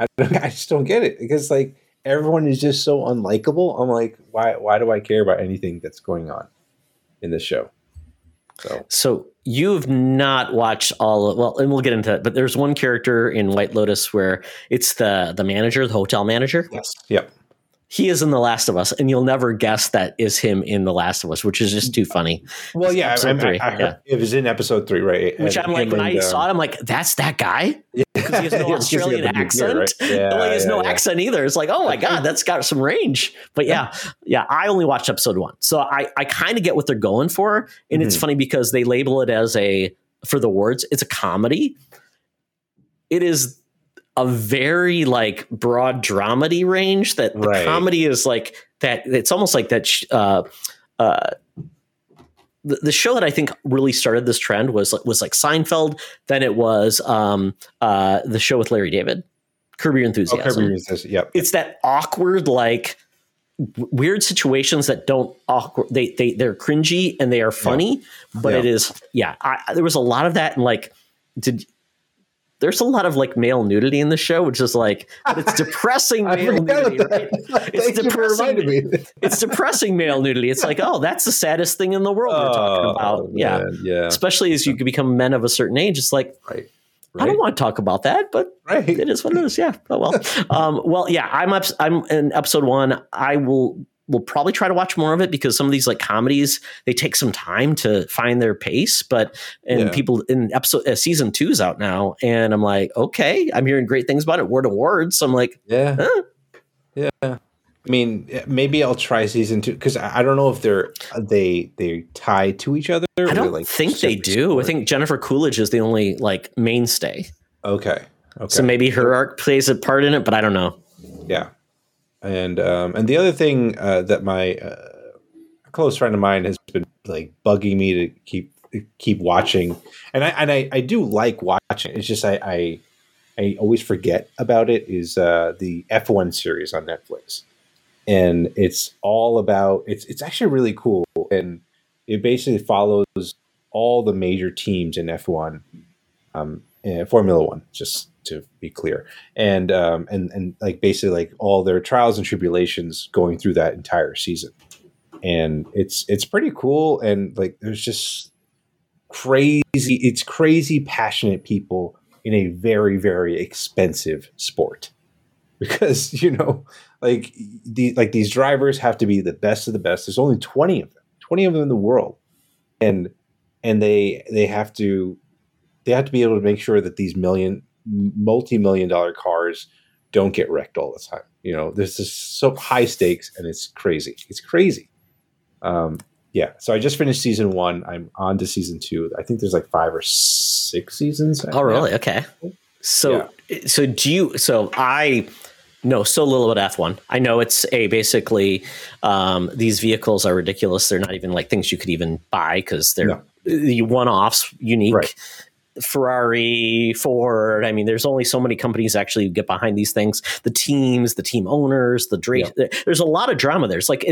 I just don't get it because like everyone is just so unlikable. I'm like, why do I care about anything that's going on in this show? So you've not watched and we'll get into that. But there's one character in White Lotus where it's the manager, the hotel manager. Yes. Yep. He is in The Last of Us, and you'll never guess that is him in The Last of Us, which is just too funny. Well, it was in episode 3, right? Which I'm like, when I saw it, I'm like, that's that guy? Because he has no Australian accent. Right? He has no accent either. It's like, oh my God, that's got some range. But I only watched episode 1. So I kind of get what they're going for. And it's funny because they label it as it's a comedy. It is a very like broad dramedy range that the comedy is like that. It's almost like that. The show that I think really started this trend was like Seinfeld. Then it was the show with Larry David, Curb Your Enthusiasm. Oh, Curb Your Enthusiasm. Yep. It's that awkward, like weird situations that don't awkward. They're cringy and they are funny, but it is. Yeah. There was a lot of that. And like, there's a lot of like male nudity in the show, which is like, it's depressing male nudity. Right? It's depressing male nudity. It's like, oh, that's the saddest thing in the world we're talking about. Yeah. Yeah. Especially as you become men of a certain age. It's like, I don't want to talk about that, but it is what it is. Yeah. Oh, well, I'm in episode 1. We'll probably try to watch more of it because some of these like comedies, they take some time to find their pace, people in episode season 2's out now. And I'm like, okay, I'm hearing great things about it. Word of words. So I'm like, yeah. I mean, maybe I'll try season 2. Cause I don't know if they tie to each other. I don't think they do. Story. I think Jennifer Coolidge is the only like mainstay. Okay. So maybe her arc plays a part in it, but I don't know. Yeah. And the other thing that my close friend of mine has been like bugging me to keep watching, and I do like watching. It's just I always forget about it. Is the F1 series on Netflix, and it's all about it's actually really cool, and it basically follows all the major teams in F1, Formula One, just to be clear, and like basically like all their trials and tribulations going through that entire season. And it's pretty cool. And like, there's just crazy passionate people in a very, very expensive sport, because, like these drivers have to be the best of the best. There's only 20 of them in the world. And they have to be able to make sure that these multi-million dollar cars don't get wrecked all the time. There's just so high stakes, and it's crazy. So I just finished season 1. I'm on to season 2. I think there's like 5 or 6 seasons. Oh, really? Okay. So, so do you? So I No, so little about F1. I know it's a basically these vehicles are ridiculous. They're not even like things you could even buy because they're the one-offs, unique. Right. Ferrari, Ford. I mean, there's only so many companies actually get behind these things. The teams, the team owners, the there's a lot of drama there. It's like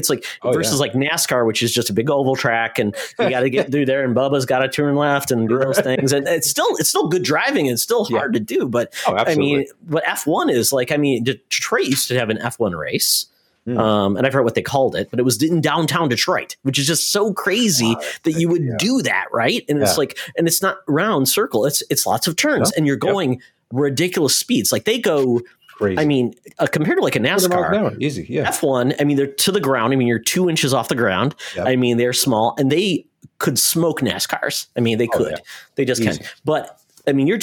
versus like NASCAR, which is just a big oval track, and you got to get through there, and Bubba's got to turn left and do those things. And it's still good driving. It's still hard to do, but I mean, what F1 is like. I mean, Detroit used to have an F1 race. And I forgot what they called it, but it was in downtown Detroit, which is just so crazy that you would do that, right? And it's like, and it's not round circle; it's lots of turns, and you're going ridiculous speeds. Like they go crazy. I mean, compared to like a NASCAR, easy, F1. I mean, they're to the ground. I mean, you're 2 inches off the ground. Yep. I mean, they're small, and they could smoke NASCARs. I mean, they could. They just can, but. I mean, you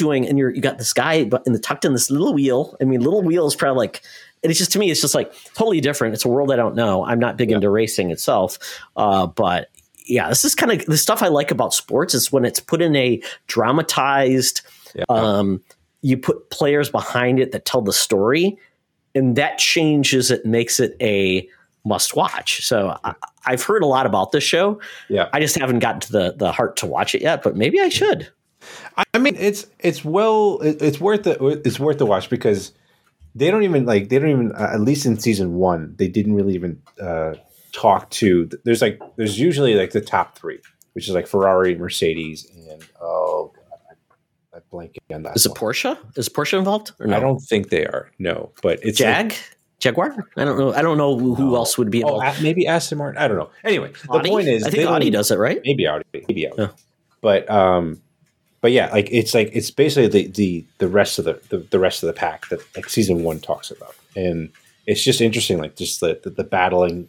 got this guy tucked in this little wheel. I mean, little wheel is probably like, and it's just, to me, it's just like totally different. It's a world I don't know. I'm not big into racing itself. But yeah, this is kind of the stuff I like about sports is when it's put in a dramatized, you put players behind it that tell the story, and that changes it, makes it a must watch. So I've heard a lot about this show. Yeah. I just haven't gotten to the heart to watch it yet, but maybe I should. I mean, it's worth the watch because they don't even at least in season one they didn't really even talk to. There's usually like the top three, which is like Ferrari, Mercedes, and I'm blanking on that. Is it Porsche? Is Porsche involved? Or no? I don't think they are. No, but it's Jag. Like, Jaguar? I don't know. I don't know who else would be involved. Maybe Aston Martin. I don't know. Anyway, Audi? The point is, I think Audi does it, right? Maybe Audi. Yeah. But yeah, like it's basically the rest of the rest of the pack that like season one talks about, and it's just interesting, like just the battling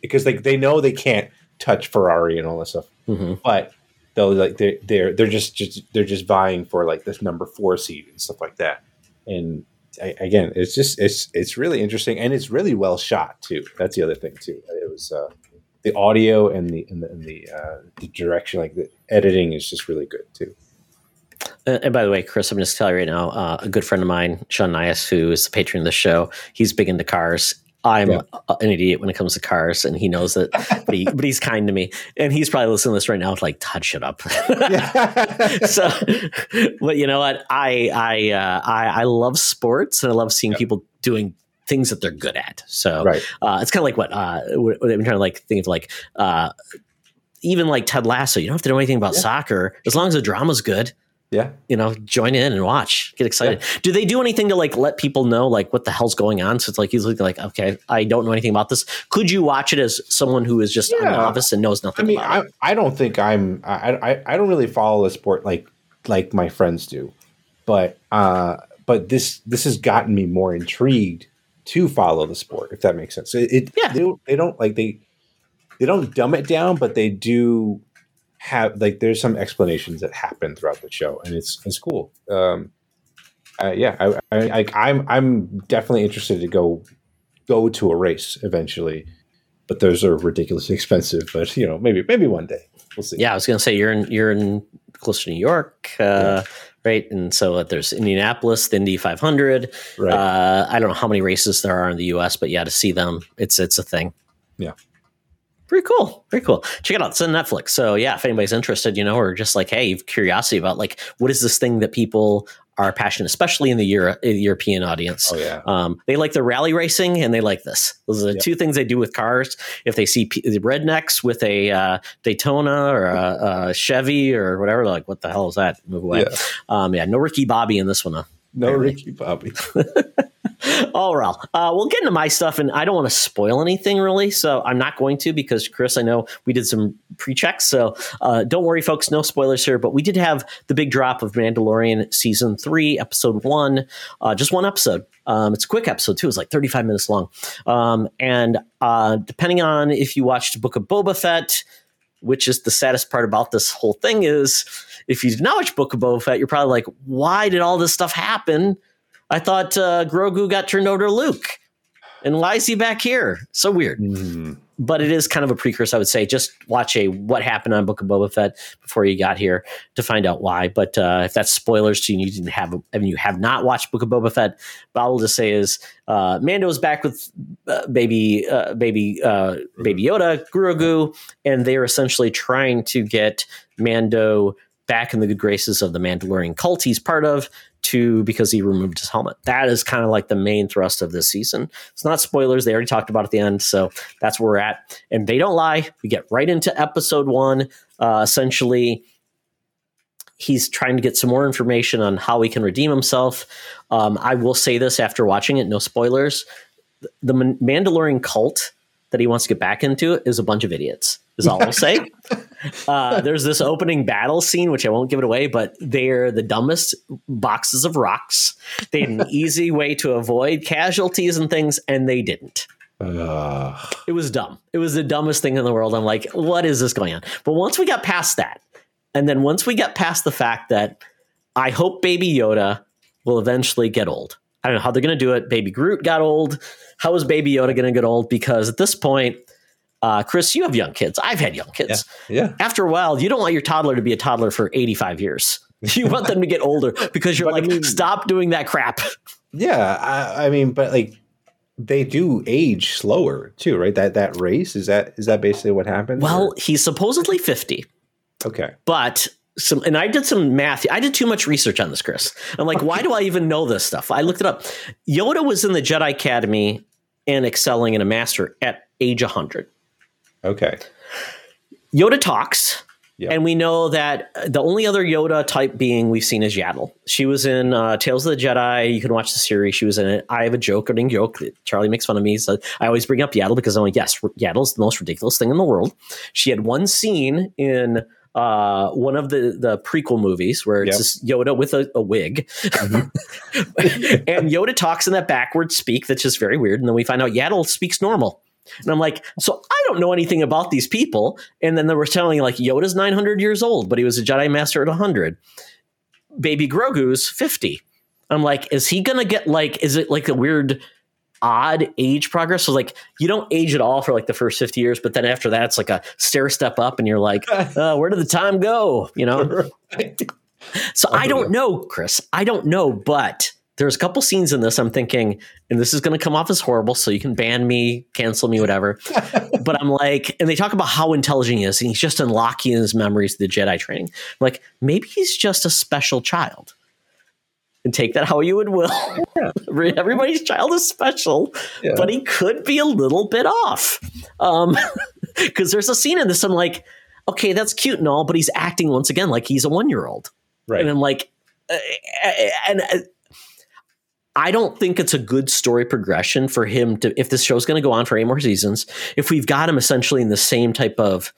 because like they know they can't touch Ferrari and all that stuff, but they'll like they're just vying for like this number 4 seed and stuff like that, and again it's just it's really interesting and it's really well shot too. That's the other thing too. It was the audio and the direction, like the editing, is just really good too. And by the way, Chris, I'm just telling you right now, a good friend of mine, Sean Nias, who is the patron of the show, he's big into cars. I'm an idiot when it comes to cars, and he knows it, but he's kind to me. And he's probably listening to this right now, like, Todd, shut up. So, but you know what? I love sports, and I love seeing people doing things that they're good at. So it's kind of like what I'm trying to like think of, like even like Ted Lasso. You don't have to know anything about soccer as long as the drama's good. Yeah, you know, join in and watch, get excited. Yeah. Do they do anything to like let people know like what the hell's going on? So it's like he's like, okay, I don't know anything about this. Could you watch it as someone who is just a novice and knows nothing? I mean, about it? I don't think I don't really follow the sport like my friends do, but this has gotten me more intrigued to follow the sport, if that makes sense. They don't dumb it down, but they do have like there's some explanations that happen throughout the show, and it's cool. I'm definitely interested to go to a race eventually, but those are ridiculously expensive. But you know, maybe one day we'll see. Yeah, I was gonna say you're in close to New York. Right. And so there's Indianapolis, the Indy 500. Right. I don't know how many races there are in the US, but yeah, to see them, it's a thing. Yeah. Pretty cool. Very cool. Check it out. It's on Netflix. So yeah, if anybody's interested, you know, or just like, hey, you've curiosity about like, what is this thing that people are passionate, especially in the European audience. They like the rally racing and they like this. Those are the two things they do with cars. If they see the rednecks with a Daytona or a Chevy or whatever, they're like, what the hell is that? Move away. No Ricky Bobby in this one. Huh? No Ricky Bobby. All right. We'll get into my stuff, and I don't want to spoil anything really, so I'm not going to because, Chris, I know we did some pre-checks, so don't worry, folks, no spoilers here, but we did have the big drop of Mandalorian Season 3, Episode 1, just one episode. It's a quick episode, too. It's like 35 minutes long. And depending on if you watched Book of Boba Fett, which is the saddest part about this whole thing is, if you did not watch Book of Boba Fett, you're probably like, why did all this stuff happen? I thought Grogu got turned over to Luke, and why is he back here? So weird. But it is kind of a precursor, I would say. Just watch a What Happened on Book of Boba Fett before you got here to find out why. But if that's spoilers to you, you didn't have, I mean, you have not watched Book of Boba Fett. But all I'll just say is Mando is back with Baby Yoda, Grogu, and they are essentially trying to get Mando back in the good graces of the Mandalorian cult he's part of, because he removed his helmet. That is kind of like the main thrust of this season. It's not spoilers. They already talked about it at the end. So that's where we're at. And they don't lie. We get right into episode one. Essentially, he's trying to get some more information on how he can redeem himself. I will say this after watching it, no spoilers. The Mandalorian cult that he wants to get back into is a bunch of idiots, is all I'll say. There's this opening battle scene, which I won't give it away, but they're the dumbest boxes of rocks. They had an easy way to avoid casualties and things, and they didn't. It was dumb. It was the dumbest thing in the world. I'm like, what is this going on? But once we got past that, and then once we got past the fact that I hope Baby Yoda will eventually get old. I don't know how they're going to do it. Baby Groot got old. How is Baby Yoda going to get old? Because at this point, Chris, you have young kids. I've had young kids. Yeah. After a while, you don't want your toddler to be a toddler for 85 years. You want them to get older because you're stop doing that crap. Yeah. I mean, they do age slower too, right? That race, is that basically what happened? Well, he's supposedly 50. Okay. But... I did some math. I did too much research on this, Chris. I'm like, why do I even know this stuff? I looked it up. Yoda was in the Jedi Academy and excelling in a master at age 100. Okay. Yoda talks. Yep. And we know that the only other Yoda type being we've seen is Yaddle. She was in Tales of the Jedi. You can watch the series. She was in it. I have a joke that Charlie makes fun of me. So I always bring up Yaddle because I'm like, yes, Yaddle's the most ridiculous thing in the world. She had one scene in... one of the prequel movies where it's just Yoda with a wig. And Yoda talks in that backward speak that's just very weird. And then we find out Yaddle speaks normal. And I'm like, so I don't know anything about these people. And then they were telling like Yoda's 900 years old, but he was a Jedi Master at 100. Baby Grogu's 50. I'm like, is he going to get like, is it like a weird... odd age progress? So like you don't age at all for like the first 50 years, but then after that it's like a stair step up and you're like where did the time go, you know? So I don't know, Chris. I don't know, but there's a couple scenes in this I'm thinking, and this is going to come off as horrible, so you can ban me, cancel me, whatever. But I'm like, and they talk about how intelligent he is and he's just unlocking his memories of the Jedi training. I'm like, maybe he's just a special child. And take that how you would will. Everybody's child is special, but he could be a little bit off. Because there's a scene in this, I'm like, okay, that's cute and all, but he's acting once again like he's a 1-year-old. Right. And I'm like, I don't think it's a good story progression for him to, if this show's going to go on for 8 more seasons, if we've got him essentially in the same type of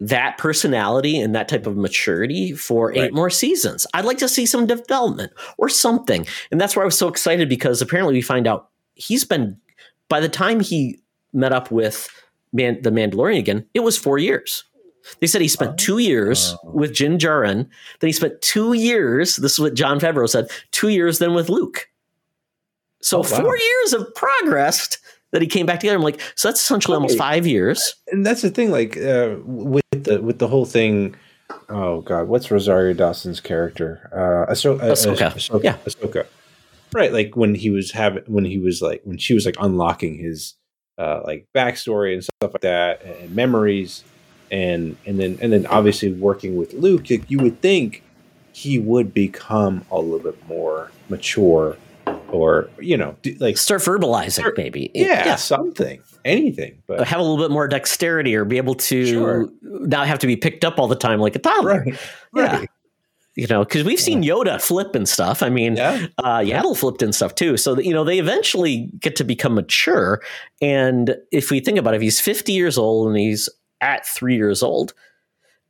that personality and that type of maturity for 8 more seasons. I'd like to see some development or something. And that's why I was so excited, because apparently we find out he's been, by the time he met up with the Mandalorian again, it was 4 years. They said he spent 2 years with Din Djarin. Then he spent 2 years. This is what Jon Favreau said, 2 years then with Luke. So 4 years have progressed that he came back together. I'm like, so that's essentially almost 5 years. And that's the thing, like with the whole thing. Oh God, what's Rosario Dawson's character? Ahsoka. Yeah. Ahsoka. Right. Like when she was like unlocking his like backstory and stuff like that and memories. And then obviously working with Luke, like, you would think he would become a little bit more mature, or you know, like start verbalizing, maybe something, anything, but have a little bit more dexterity or be able to not have to be picked up all the time like a toddler. Right. You know, because we've seen Yoda flip and stuff. I mean, Yaddle flipped and stuff too. So you know, they eventually get to become mature. And if we think about it, if he's 50 years old and he's at 3 years old,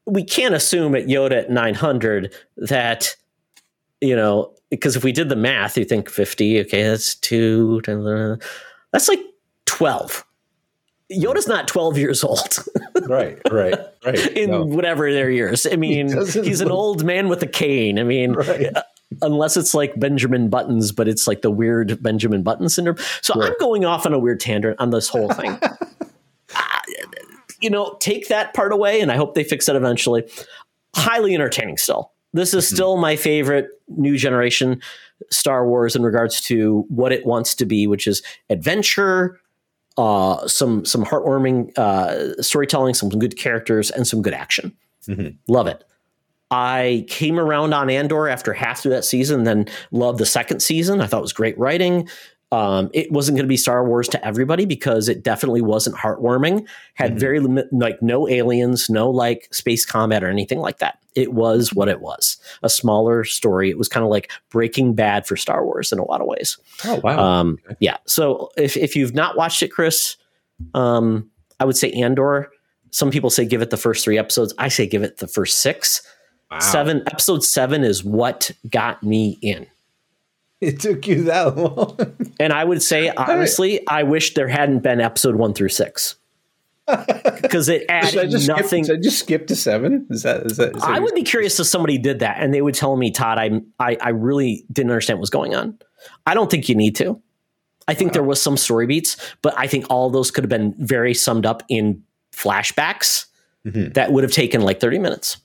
we can't assume at Yoda at 900 that, you know. Because if we did the math, you think 50, okay, that's 2. That's like 12. Yoda's not 12 years old. Right. In whatever their years. I mean, he's an old man with a cane. I mean, unless it's like Benjamin Buttons, but it's like the weird Benjamin Button syndrome. So sure. I'm going off on a weird tangent on this whole thing. You know, take that part away, and I hope they fix it eventually. Highly entertaining still. This is still my favorite new generation Star Wars in regards to what it wants to be, which is adventure, some heartwarming storytelling, some good characters, and some good action. Mm-hmm. Love it. I came around on Andor after half through that season, then loved the second season. I thought it was great writing. It wasn't going to be Star Wars to everybody because it definitely wasn't heartwarming, had very like no aliens, no like space combat or anything like that. It was what it was, a smaller story. It was kind of like Breaking Bad for Star Wars in a lot of ways. Oh, wow. Okay. Yeah. So if you've not watched it, Chris, I would say Andor. Some people say give it the first 3 episodes. I say give it the first 6. Wow. 7 episode 7 is what got me in. It took you that long. And I would say, honestly, I wish there hadn't been episode 1 through 6 because it added nothing. Should I just skip to 7? Is that I would be curious if somebody did that and they would tell me, Todd, I really didn't understand what was going on. I don't think you need to. I think there was some story beats, but I think all of those could have been very summed up in flashbacks that would have taken like 30 minutes.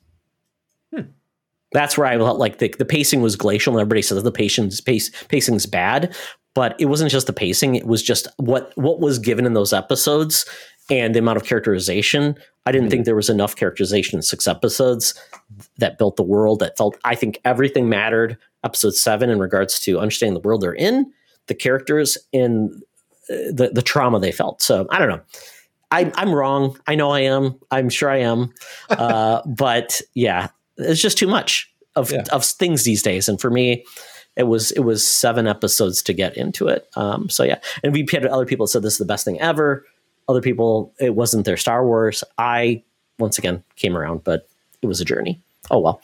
That's where I felt like the pacing was glacial, and everybody says the pacing's bad, but it wasn't just the pacing. It was just what was given in those episodes and the amount of characterization. I didn't think there was enough characterization in 6 episodes that built the world. That felt, I think everything mattered. Episode 7 in regards to understanding the world they're in, the characters, and the trauma they felt. So I don't know. I'm wrong. I know I am. I'm sure I am. But yeah. It's just too much of things these days. And for me, it was 7 episodes to get into it. So yeah. And we had other people said this is the best thing ever. Other people, it wasn't their Star Wars. I, once again, came around, but it was a journey. Oh, well.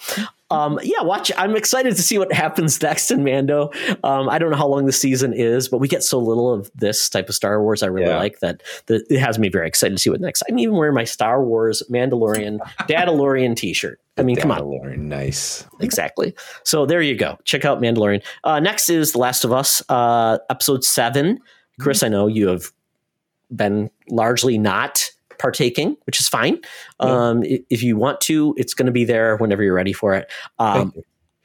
Yeah, watch. I'm excited to see what happens next in Mando. I don't know how long the season is, but we get so little of this type of Star Wars I really like that it has me very excited to see what next. I'm even wearing my Star Wars Mandalorian, Dadalorian t-shirt. I mean, come on. Nice. Exactly. So there you go. Check out Mandalorian. Next is The Last of Us, episode 7. Chris, I know you have been largely not partaking, which is fine. If you want to, it's going to be there whenever you're ready for it.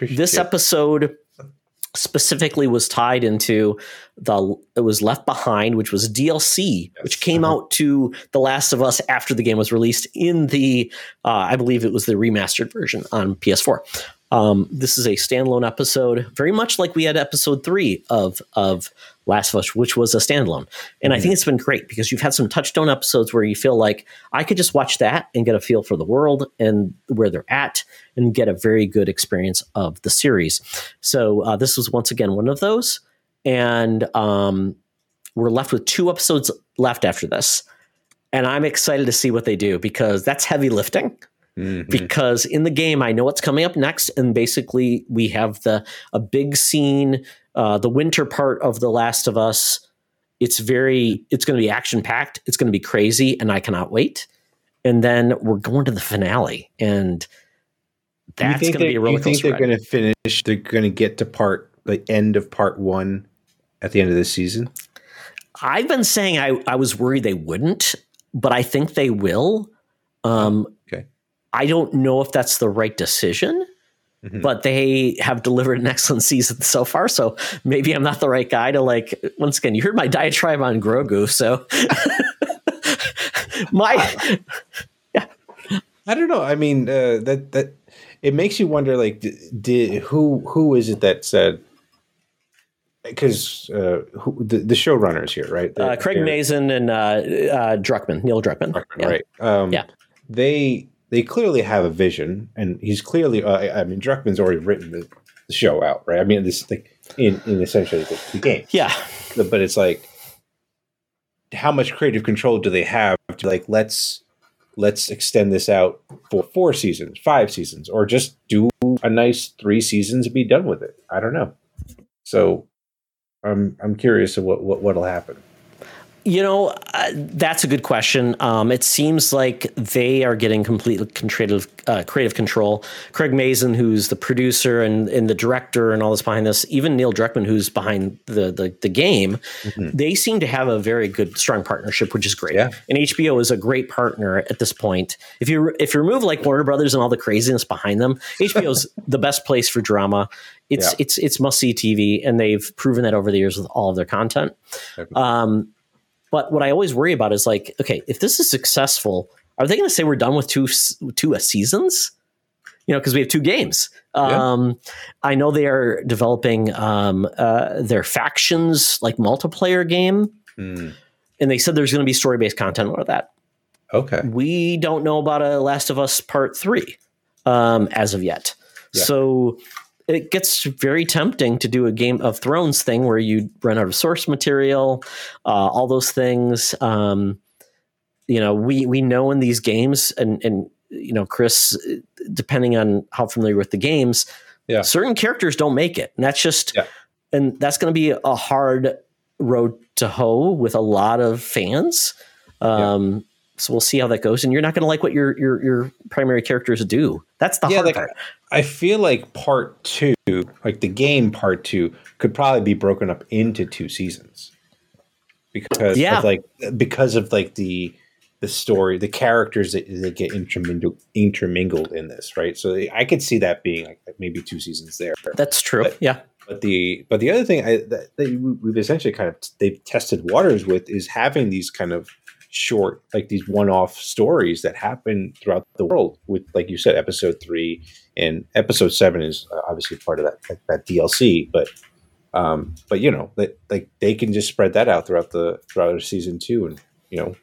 This episode specifically was tied into it was Left Behind, which was DLC, which came out to The Last of Us after the game was released in the, I believe it was the remastered version on PS4. This is a standalone episode, very much like we had episode 3 of Last of Us, which was a standalone. And I think it's been great because you've had some touchstone episodes where you feel like I could just watch that and get a feel for the world and where they're at and get a very good experience of the series. So this was once again one of those. And we're left with 2 episodes left after this. And I'm excited to see what they do because that's heavy lifting. Mm-hmm. Because in the game, I know what's coming up next. And basically, we have a big scene, the winter part of The Last of Us. It's going to be action packed. It's going to be crazy. And I cannot wait. And then we're going to the finale. And that's going to be a roller coaster. You think they're going to finish? They're going to get to the end of part 1 at the end of this season? I've been saying I was worried they wouldn't, but I think they will. I don't know if that's the right decision, but they have delivered an excellent season so far. So maybe I'm not the right guy to once again, you heard my diatribe on Grogu. So I don't know. I mean, that it makes you wonder, who is it that said, because the showrunners here, right? Craig Mazin and Neil Druckmann. Yeah. Right. They clearly have a vision, and he's clearly, Druckmann's already written the show out, right? I mean, this thing in essentially the game. Yeah. But it's how much creative control do they have to let's extend this out for 4 seasons, 5 seasons, or just do a nice 3 seasons and be done with it? I don't know. So I'm curious of what'll happen. You know, that's a good question. It seems like they are getting complete creative control. Craig Mazin, who's the producer and the director and all this behind this, even Neil Druckmann, who's behind the game, mm-hmm. they seem to have a very good, strong partnership, which is great. Yeah. And HBO is a great partner at this point. If you remove like Warner Brothers and all the craziness behind them, HBO's the best place for drama. It's must-see TV, and they've proven that over the years with all of their content. But what I always worry about is like, okay, if this is successful, are they going to say we're done with two seasons? You know, because we have two games. Yeah. I know they are developing their factions, like multiplayer game. Mm. And they said there's going to be story-based content out of that. Okay. We don't know about a Last of Us Part 3 as of yet. Yeah. So it gets very tempting to do a Game of Thrones thing where you run out of source material, all those things. You know, we know in these games and, you know, Chris, depending on how familiar with the games, yeah. certain characters don't make it. And that's just, yeah. and that's going to be a hard road to hoe with a lot of fans. Yeah. So we'll see how that goes. And you're not going to like what your primary characters do. That's the hard part. I feel like part two, like the game part two, could probably be broken up into two seasons because of the story, the characters that get intermingled in this. Right. So I could see that being like maybe two seasons there. That's true. But the other thing we've essentially they've tested waters with is having these kind of short, like these one-off stories that happen throughout the world with, like you said, episode 3 and episode 7 is obviously part of that DLC, but you know, that like they can just spread that out throughout season 2 and, you know,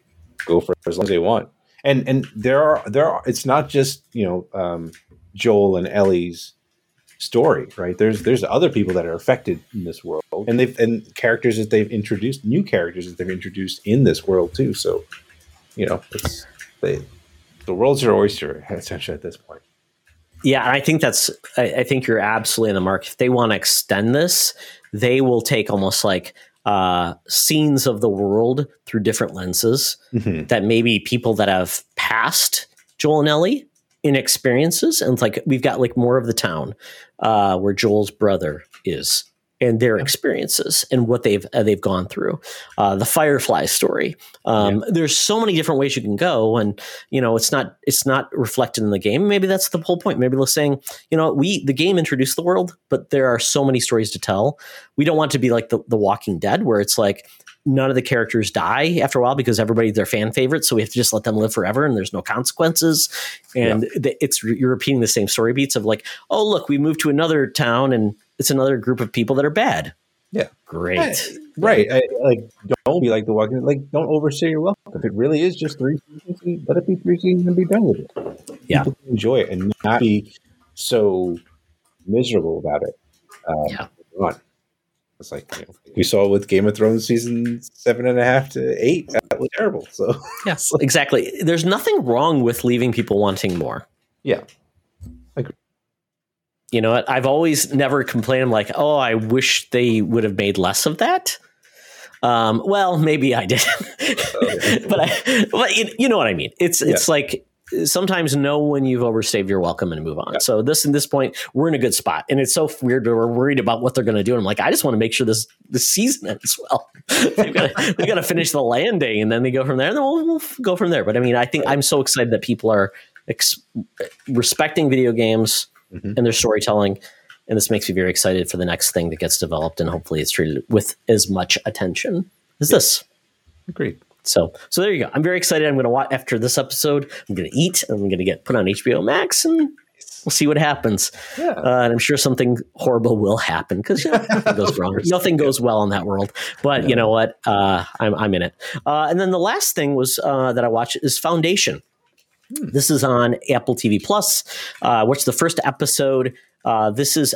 go for as long as they want. And there are, it's not just, you know, Joel and Ellie's story, right? There's other people that are affected in this world, and characters that they've introduced, new characters that they've introduced in this world too. So, you know, the world's your oyster essentially at this point. Yeah, and I think I think you're absolutely in the mark. If they want to extend this, they will take almost like scenes of the world through different lenses mm-hmm. that maybe people that have passed Joel and Ellie in experiences, and it's like we've got like more of the town where Joel's brother is and their experiences and what they've gone through, the Firefly story. There's so many different ways you can go, and you know it's not reflected in the game. Maybe that's the whole point. Maybe we're saying, you know, the game introduced the world, but there are so many stories to tell. We don't want to be like the Walking Dead, where it's like none of the characters die after a while because everybody's their fan favorites. So we have to just let them live forever and there's no consequences. And you're repeating the same story beats of like, oh, look, we moved to another town and it's another group of people that are bad. Yeah. Great. Right. Don't be like the Walking Dead. Like, don't overstay your welcome. If it really is just 3 seasons, let it be 3 seasons and be done with it. Yeah. People can enjoy it and not be so miserable about it. Yeah. It's like, you know, we saw with Game of Thrones season 7.5 to 8. That was terrible. So yes, exactly. There's nothing wrong with leaving people wanting more. Yeah. You know, I've always never complained like, oh, I wish they would have made less of that. Well, maybe I did, but you know what I mean? It's like, sometimes know when you've overstayed your welcome and move on. Yeah. So this point, we're in a good spot, and it's so weird. We're worried about what they're going to do. And I'm like, I just want to make sure this season ends well. They've got to finish the landing, and then they go from there. And then we'll go from there. But I mean, I think I'm so excited that people are respecting video games mm-hmm. and their storytelling, and this makes me very excited for the next thing that gets developed, and hopefully it's treated with as much attention as this. Agreed. So there you go. I'm very excited. I'm going to watch after this episode. I'm going to eat. I'm going to get put on HBO Max, and we'll see what happens. Yeah. And I'm sure something horrible will happen because nothing goes wrong. Nothing goes well in that world. But you know what? I'm in it. And then the last thing was that I watched is Foundation. This is on Apple TV Plus. What's the first episode? This is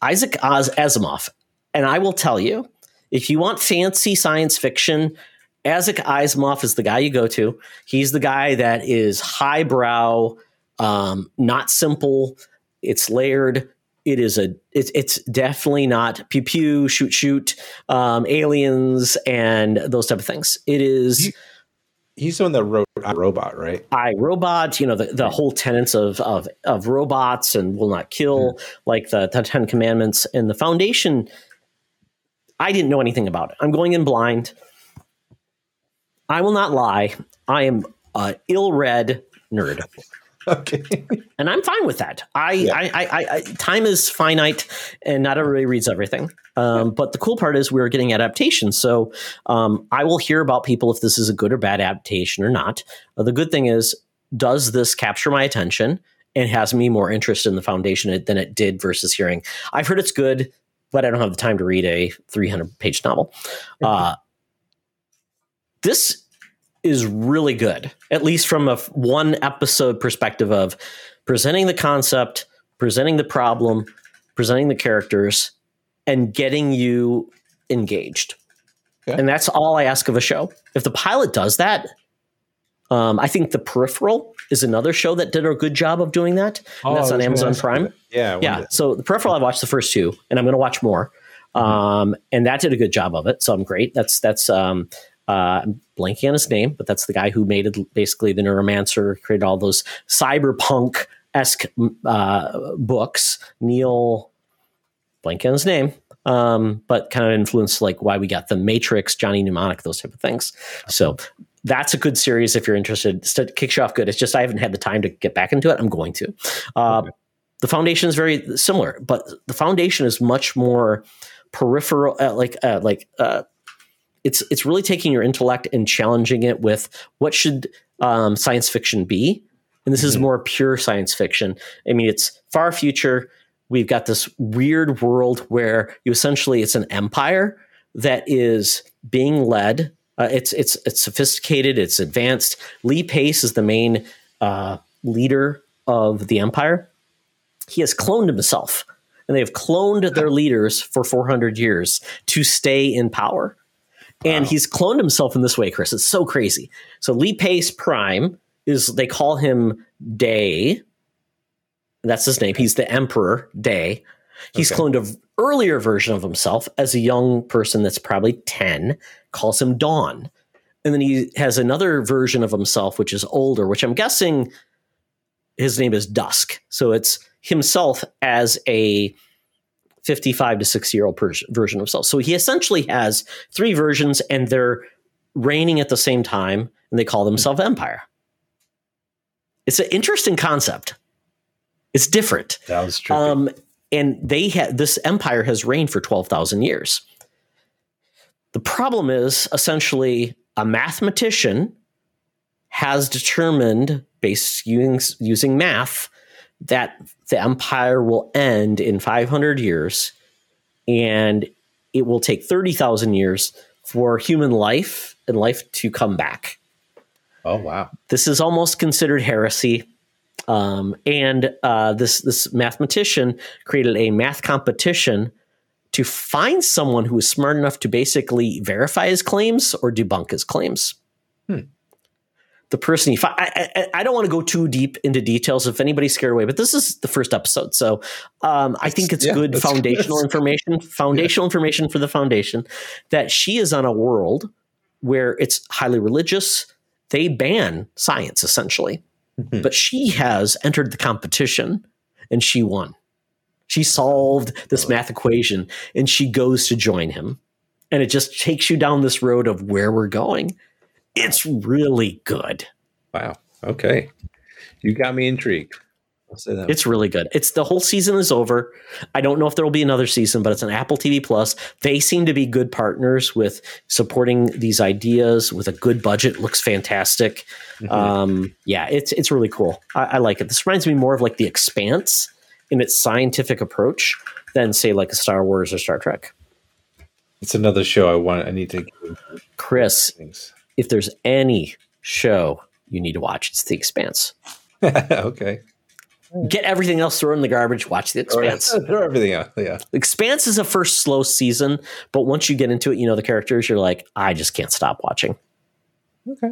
Isaac Asimov, and I will tell you, if you want fancy science fiction, Isaac Asimov is the guy you go to. He's the guy that is highbrow, not simple. It's layered. it is a it's definitely not pew pew shoot aliens and those type of things. It is. He's the one that wrote iRobot, right? iRobot, you know, the whole tenets of robots and will not kill, like the 10 Commandments and the Foundation. I didn't know anything about it. I'm going in blind. I will not lie. I am an ill-read nerd. Okay. And I'm fine with that. I time is finite and not everybody reads everything. But the cool part is we're getting adaptations. So I will hear about people if this is a good or bad adaptation or not. The good thing is, does this capture my attention and has me more interested in the Foundation than it did versus hearing, I've heard it's good, but I don't have the time to read a 300-page novel. This is really good, at least from a one episode perspective of presenting the concept, presenting the problem, presenting the characters, and getting you engaged. Yeah. And that's all I ask of a show. If the pilot does that, I think The Peripheral is another show that did a good job of doing that. And that's on Amazon Prime. Yeah. So The Peripheral, I watched the first two and I'm going to watch more. And that did a good job of it. So I'm great. I'm blanking on his name, but that's the guy who made it, basically the Neuromancer, created all those cyberpunk-esque books. Neil, blanking on his name, but kind of influenced like why we got The Matrix, Johnny Mnemonic, those type of things. So that's a good series if you're interested. It kicks you off good. It's just I haven't had the time to get back into it. I'm going to. The Foundation is very similar, but The Foundation is much more peripheral, It's really taking your intellect and challenging it with what should science fiction be. And this is more pure science fiction. I mean, it's far future. We've got this weird world where you essentially, it's an empire that is being led. It's sophisticated. It's advanced. Lee Pace is the main leader of the empire. He has cloned himself, and they've cloned their leaders for 400 years to stay in power. And he's cloned himself in this way, Chris. It's so crazy. So Lee Pace Prime is, they call him Day. That's his name. He's the Emperor Day. He's cloned an earlier version of himself as a young person that's probably 10, calls him Dawn. And then he has another version of himself, which is older, which I'm guessing his name is Dusk. So it's himself as a 55 to 60-year-old version of himself. So he essentially has three versions, and they're reigning at the same time, and they call themselves Empire. It's an interesting concept. It's different. That was true. And they this empire has reigned for 12,000 years. The problem is, essentially, a mathematician has determined, based using math, that the empire will end in 500 years, and it will take 30,000 years for human life and life to come back. Oh, wow. This is almost considered heresy. This mathematician created a math competition to find someone who was smart enough to basically verify his claims or debunk his claims. The person he found, I don't want to go too deep into details if anybody's scared away, but this is the first episode. So I think it's good foundational information for the Foundation, that she is on a world where it's highly religious. They ban science, essentially, but she has entered the competition and she won. She solved this math equation and she goes to join him. And it just takes you down this road of where we're going. It's really good. Wow. Okay. You got me intrigued. I'll say that. It's really good. It's the whole season is over. I don't know if there will be another season, but it's on Apple TV+. They seem to be good partners with supporting these ideas with a good budget. Looks fantastic. Yeah, it's really cool. I like it. This reminds me more of like The Expanse in its scientific approach than say like a Star Wars or Star Trek. It's another show I need to give Chris. If there's any show you need to watch, it's The Expanse. Okay. Get everything else, thrown in the garbage, watch The Expanse. Throw everything out, yeah. Expanse is a first slow season, but once you get into it, you know the characters, you're like, I just can't stop watching. Okay.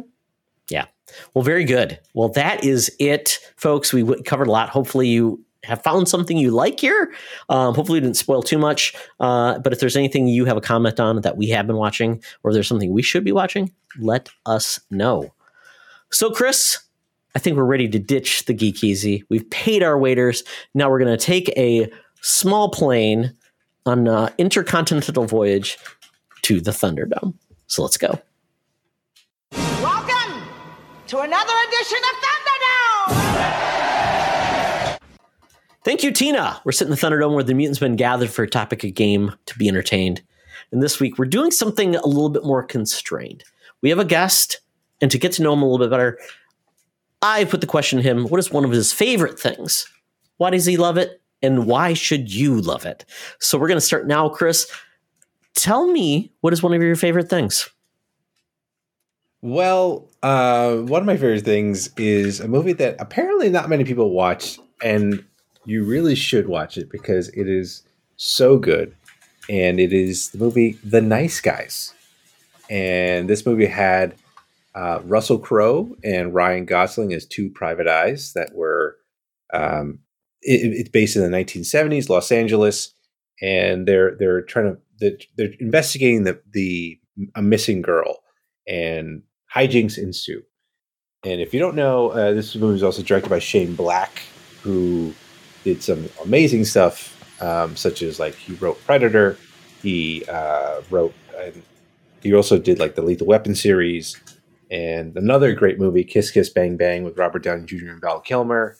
Yeah. Well, very good. Well, that is it, folks. We covered a lot. Hopefully you have found something you like here. Hopefully we didn't spoil too much. But if there's anything you have a comment on that we have been watching, or there's something we should be watching, let us know. So, Chris, I think we're ready to ditch the Geek Easy. We've paid our waiters. Now we're going to take a small plane on an intercontinental voyage to the Thunderdome. So let's go. Welcome to another edition of Thunderdome! Thank you, Tina. We're sitting in the Thunderdome where the mutants have been gathered for a topic of game to be entertained. And this week we're doing something a little bit more constrained. We have a guest, and to get to know him a little bit better, I put the question to him, what is one of his favorite things? Why does he love it? And why should you love it? So we're going to start now, Chris. Tell me, what is one of your favorite things? Well, one of my favorite things is a movie that apparently not many people watch, and you really should watch it because it is so good. And it is the movie The Nice Guys. And this movie had Russell Crowe and Ryan Gosling as two private eyes that were it's based in the 1970s Los Angeles, and they're trying to they're investigating a missing girl, and hijinks ensue. And if you don't know, this movie was also directed by Shane Black, who did some amazing stuff, such as like he wrote Predator, he also did like the Lethal Weapon series. And another great movie, Kiss Kiss Bang Bang, with Robert Downey Jr. and Val Kilmer.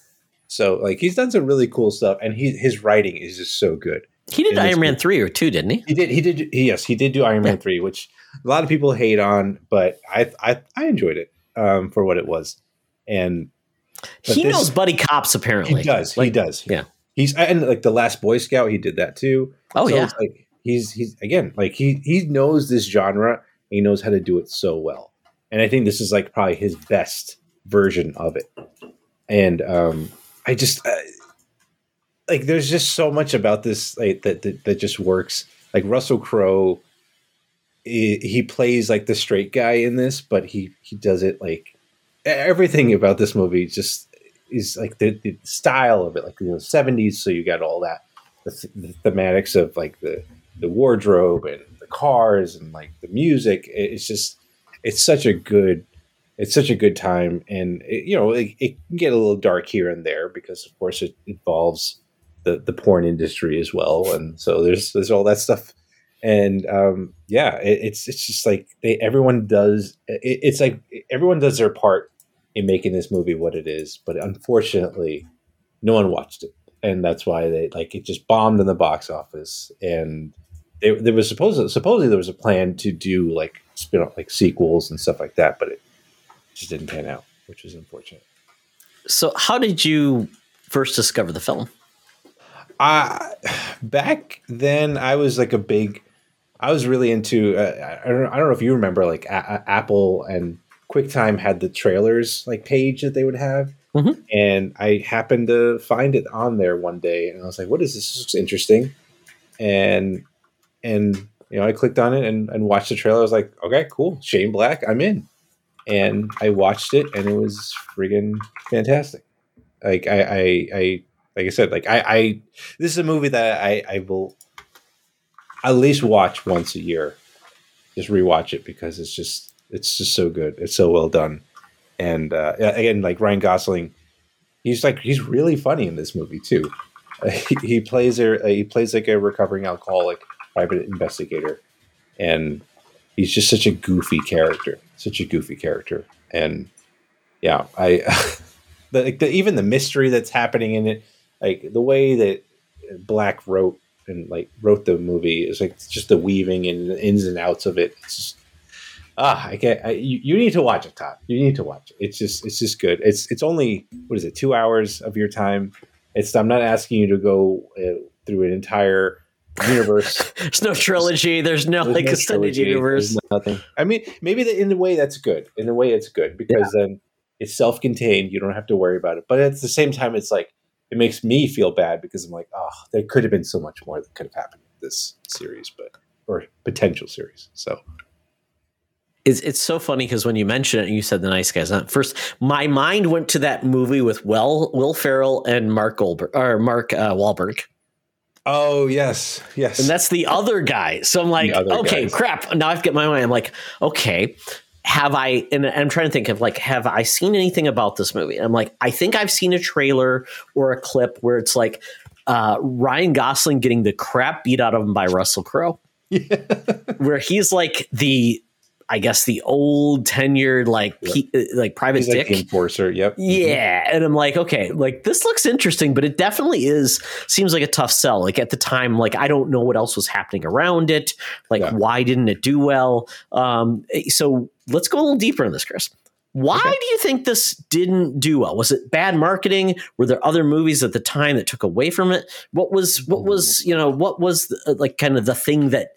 So, like, he's done some really cool stuff, and his writing is just so good. He did Iron Man 3 or 2, didn't he? He did do Iron Man 3, which a lot of people hate on, but I enjoyed it for what it was. And he knows buddy cops, apparently. He does. Like, he does. Yeah. He's and like The Last Boy Scout, he did that too. Oh, so yeah. It's like he's again, like he knows this genre, and he knows how to do it so well. And I think this is like probably his best version of it. And I just like there's just so much about this like, that just works. Like Russell Crowe, he plays like the straight guy in this, but he does it like everything about this movie just is like the style of it, like the 70s. So you got all that the thematics of like the wardrobe and the cars and like the music. It's just. It's such a good time, and it can get a little dark here and there because, of course, it involves the porn industry as well, and so there's all that stuff, and it's just like everyone does their part in making this movie what it is, but unfortunately, no one watched it, and that's why they like it just bombed in the box office, and there was supposedly there was a plan to do like. Spin off like sequels and stuff like that, but it just didn't pan out, which was unfortunate. So how did you first discover the film? Back then I was like I was really into I don't know if you remember like Apple and QuickTime had the trailers like page that they would have. Mm-hmm. And I happened to find it on there one day, and I was like, what is this? This looks interesting. And I clicked on it and watched the trailer. I was like, okay, cool. Shane Black, I'm in. And I watched it, and it was friggin' fantastic. Like I like I said, like I this is a movie that I will at least watch once a year. Just rewatch it because it's just so good. It's so well done. And again, like Ryan Gosling, he's really funny in this movie too. He plays like a recovering alcoholic. Private investigator, and he's just such a goofy character. And yeah, I even the mystery that's happening in it, like the way that Black wrote the movie is like just the weaving and the ins and outs of it. It's just, you need to watch it, Todd. You need to watch it. It's just good. It's only, what is it? 2 hours of your time. I'm not asking you to go through an entire universe. There's no trilogy. There's no extended universe. Nothing. I mean, maybe in a way that's good. In a way it's good because then it's self-contained. You don't have to worry about it. But at the same time, it's like, it makes me feel bad because I'm like, oh, there could have been so much more that could have happened in this series, or potential series. So It's so funny because when you mentioned it, you said The Nice Guys. First, my mind went to that movie with Will Ferrell and Mark Goldberg, or Mark Wahlberg. Oh, yes. Yes. And that's the other guy. So I'm like, okay, crap. Now I've got my mind. I'm like, okay, have I, and I'm trying to think of like, have I seen anything about this movie? And I'm like, I think I've seen a trailer or a clip where it's like Ryan Gosling getting the crap beat out of him by Russell Crowe. Yeah. Where he's like the, I guess the old tenured, like, like private dick enforcer. Yep. Yeah. And I'm like, okay, like this looks interesting, but it definitely seems like a tough sell. Like at the time, like, I don't know what else was happening around it. Like, why didn't it do well? So let's go a little deeper in this, Chris. Why do you think this didn't do well? Was it bad marketing? Were there other movies at the time that took away from it? What was like kind of the thing that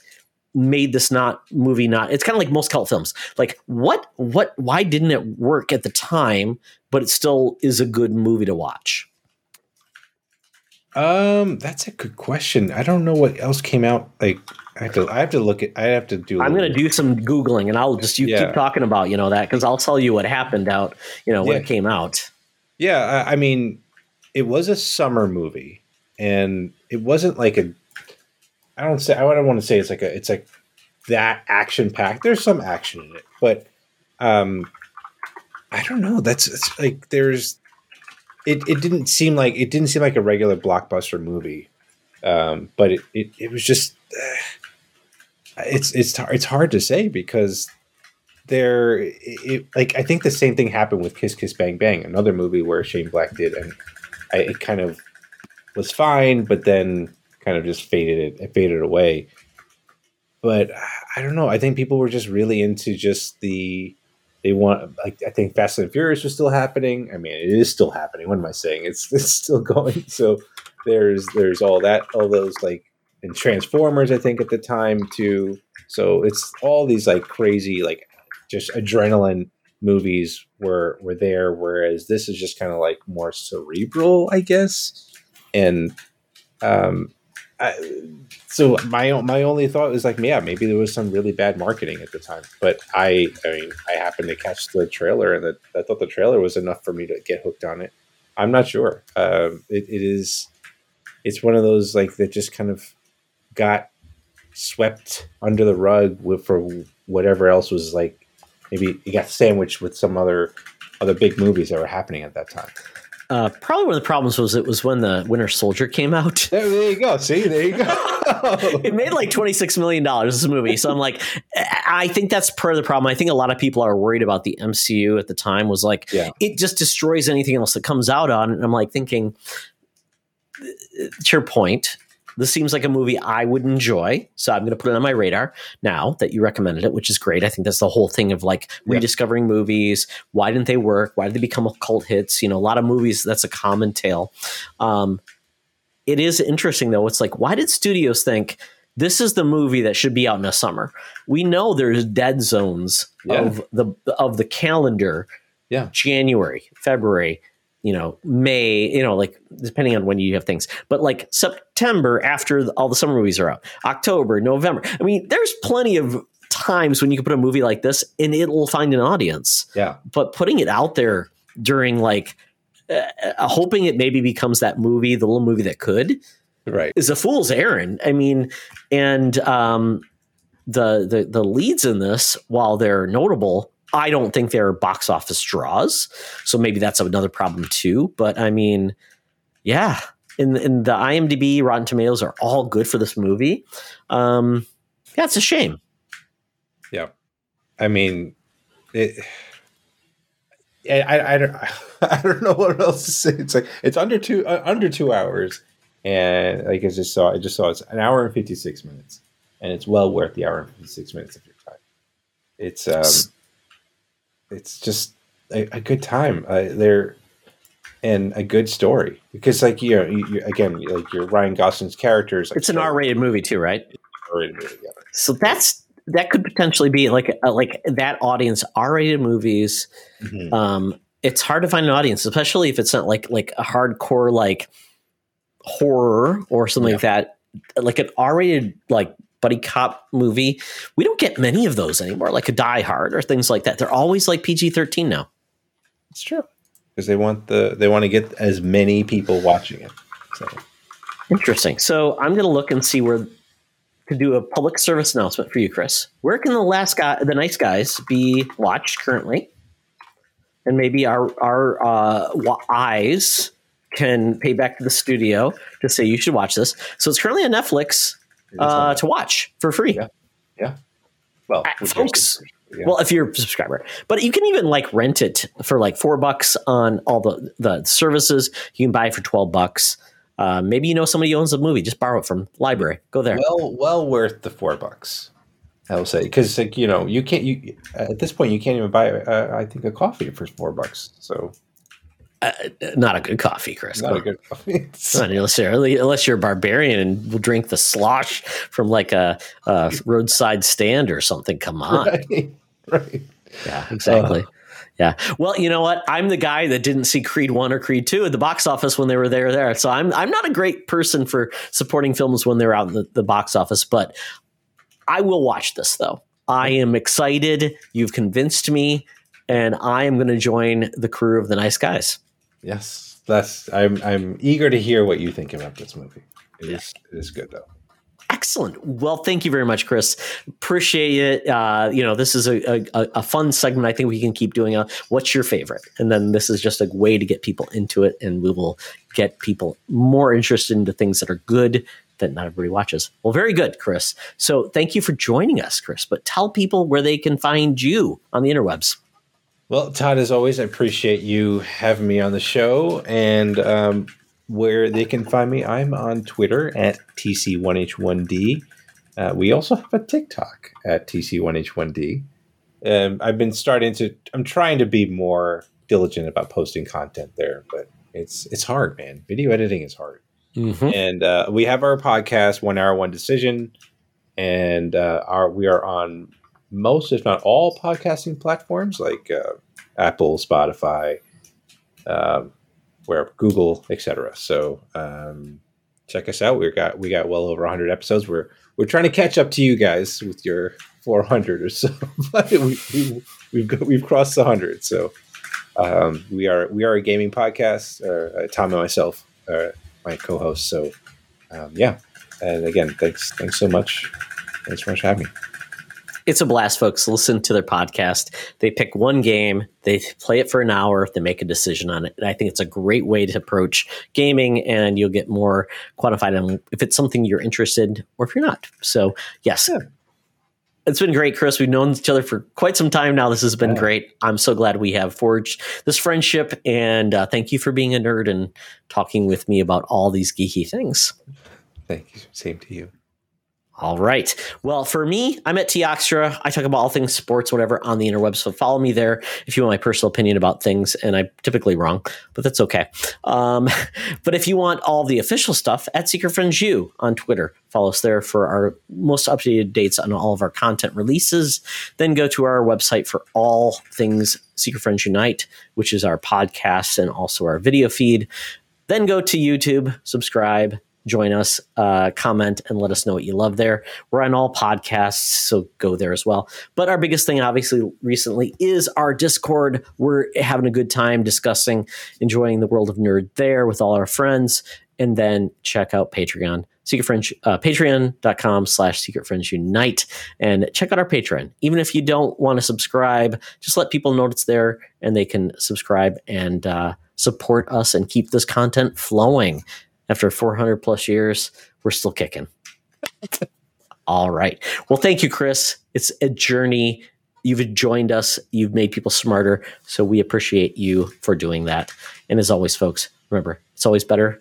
made this it's kind of like most cult films, like why didn't it work at the time, but it still is a good movie to watch? That's a good question. I don't know what else came out. Like I have to look at, I have to do, I'm going to do some Googling and I'll just, keep talking about, that, cause I'll tell you what happened out, when it came out. Yeah. I mean, it was a summer movie and it wasn't like I don't want to say it's like that action packed. There's some action in it, but I don't know. It didn't seem like a regular blockbuster movie. But it was just it's hard to say because I think the same thing happened with Kiss Kiss Bang Bang, another movie where Shane Black did, and it kind of was fine, but then kind of just faded away. But I don't know. I think people were just really into I think Fast and Furious was still happening. I mean, it is still happening. What am I saying? It's still going. So there's all that, all those like, and Transformers, I think at the time too. So it's all these like crazy, like just adrenaline movies were there. Whereas this is just kind of like more cerebral, I guess. And, so my only thought was like, yeah, maybe there was some really bad marketing at the time, but I happened to catch the trailer and I thought the trailer was enough for me to get hooked on it. I'm not sure. It's one of those like that just kind of got swept under the rug for whatever else was like, maybe it got sandwiched with some other big movies that were happening at that time. Probably one of the problems was it was when the Winter Soldier came out. There you go. See, there you go. It made like $26 million, this movie. So I'm like, I think that's part of the problem. I think a lot of people are worried about the MCU at the time was like, it just destroys anything else that comes out on. And I'm like thinking, to your point, this seems like a movie I would enjoy. So I'm going to put it on my radar now that you recommended it, which is great. I think that's the whole thing of like rediscovering movies. Why didn't they work? Why did they become cult hits? A lot of movies, that's a common tale. It is interesting though. It's like, why did studios think this is the movie that should be out in the summer? We know there's dead zones of the calendar. Yeah. January, February, May, like depending on when you have things, but like September after all the summer movies are out, October, November. I mean, there's plenty of times when you can put a movie like this and it'll find an audience. Yeah. But putting it out there during like hoping it maybe becomes that movie, the little movie that could, right, is a fool's errand. I mean, and the leads in this, while they're notable, I don't think they're box office draws. So maybe that's another problem too. But I mean, yeah, in the IMDb, Rotten Tomatoes are all good for this movie. It's a shame. Yeah. I mean, I don't know what else to say. It's like, it's under two hours. And like, I just saw it's an hour and 56 minutes and it's well worth the hour and 56 minutes of your time. It's just a good time there and a good story because like, again, like your Ryan Gosling's character is like, it's an R-rated movie too, right? R-rated movie, yeah. So that could potentially be like that audience, R-rated movies. Mm-hmm. It's hard to find an audience, especially if it's not like a hardcore, like horror or something like that, like an R-rated, like, buddy cop movie. We don't get many of those anymore, like a Die Hard or things like that. They're always like PG-13 now. It's true. Because they want to get as many people watching it. So. Interesting. So I'm going to look and see where to do a public service announcement for you, Chris. Where can the Nice Guys be watched currently? And maybe our eyes can pay back to the studio to say you should watch this. So it's currently on Netflix to watch for free. Yeah. Well, folks. Yeah. Well, if you're a subscriber, but you can even like rent it for like $4 on all the services. You can buy it for $12. Maybe you know somebody who owns a movie. Just borrow it from library. Go there. Well worth the $4. I will say, because like, you know, you can't. You at this point you can't even buy I think a coffee for $4. So not a good coffee, Chris. Not a good coffee. Not necessarily, unless you're a barbarian and will drink the slosh from like a roadside stand or something. Come on, right? Yeah, exactly. Yeah. Well, you know what? I'm the guy that didn't see Creed 1 or Creed 2 at the box office when they were there. So I'm not a great person for supporting films when they're out in the box office, but I will watch this though. I am excited. You've convinced me, and I am going to join the crew of the Nice Guys. Yes. I'm eager to hear what you think about this movie. It is good though. Excellent. Well, thank you very much, Chris. Appreciate it. This is a fun segment. I think we can keep doing what's your favorite? And then this is just a way to get people into it, and we will get people more interested into things that are good that not everybody watches. Well, very good, Chris. So thank you for joining us, Chris. But tell people where they can find you on the interwebs. Well, Todd, as always, I appreciate you having me on the show. And where they can find me, I'm on Twitter at TC1H1D. We also have a TikTok at TC1H1D. I'm trying to be more diligent about posting content there, but it's hard, man. Video editing is hard. Mm-hmm. And we have our podcast, 1 Hour, One Decision, and we are on most, if not all, podcasting platforms like Apple, Spotify, where Google, etc. So check us out. We got well over 100 episodes. We're trying to catch up to you guys with your 400 or so. But we've crossed 100. So we are a gaming podcast. Tom and myself, my co-host. So yeah. And again, thanks so much. Thanks so much for having me. It's a blast, folks. Listen to their podcast. They pick one game, they play it for an hour, they make a decision on it. And I think it's a great way to approach gaming, and you'll get more quantified on if it's something you're interested or if you're not. So, yes. Yeah. It's been great, Chris. We've known each other for quite some time now. This has been great. I'm so glad we have forged this friendship, and thank you for being a nerd and talking with me about all these geeky things. Thank you. Same to you. All right. Well, for me, I'm at Todd Oxtor. I talk about all things sports, whatever, on the interweb. So follow me there if you want my personal opinion about things. And I'm typically wrong, but that's okay. But if you want all the official stuff, at SeekerFriendsU on Twitter. Follow us there for our most updated dates on all of our content releases. Then go to our website for all things Secret Friends Unite, which is our podcast and also our video feed. Then go to YouTube, subscribe. Join us, comment, and let us know what you love there. We're on all podcasts, so go there as well. But our biggest thing, obviously, recently is our Discord. We're having a good time discussing, enjoying the world of nerd there with all our friends. And then check out Patreon, patreon.com/secretfriendsunite, and check out our Patreon. Even if you don't want to subscribe, just let people know it's there, and they can subscribe and support us and keep this content flowing. After 400 plus years, we're still kicking. All right. Well, thank you, Chris. It's a journey. You've joined us. You've made people smarter. So we appreciate you for doing that. And as always, folks, remember, it's always better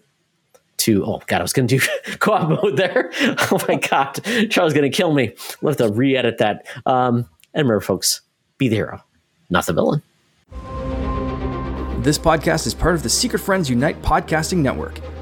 to... Oh, God, I was going to do co-op mode there. Oh, my God. Charlie's going to kill me. We'll have to re-edit that. And remember, folks, be the hero, not the villain. This podcast is part of the Secret Friends Unite podcasting network.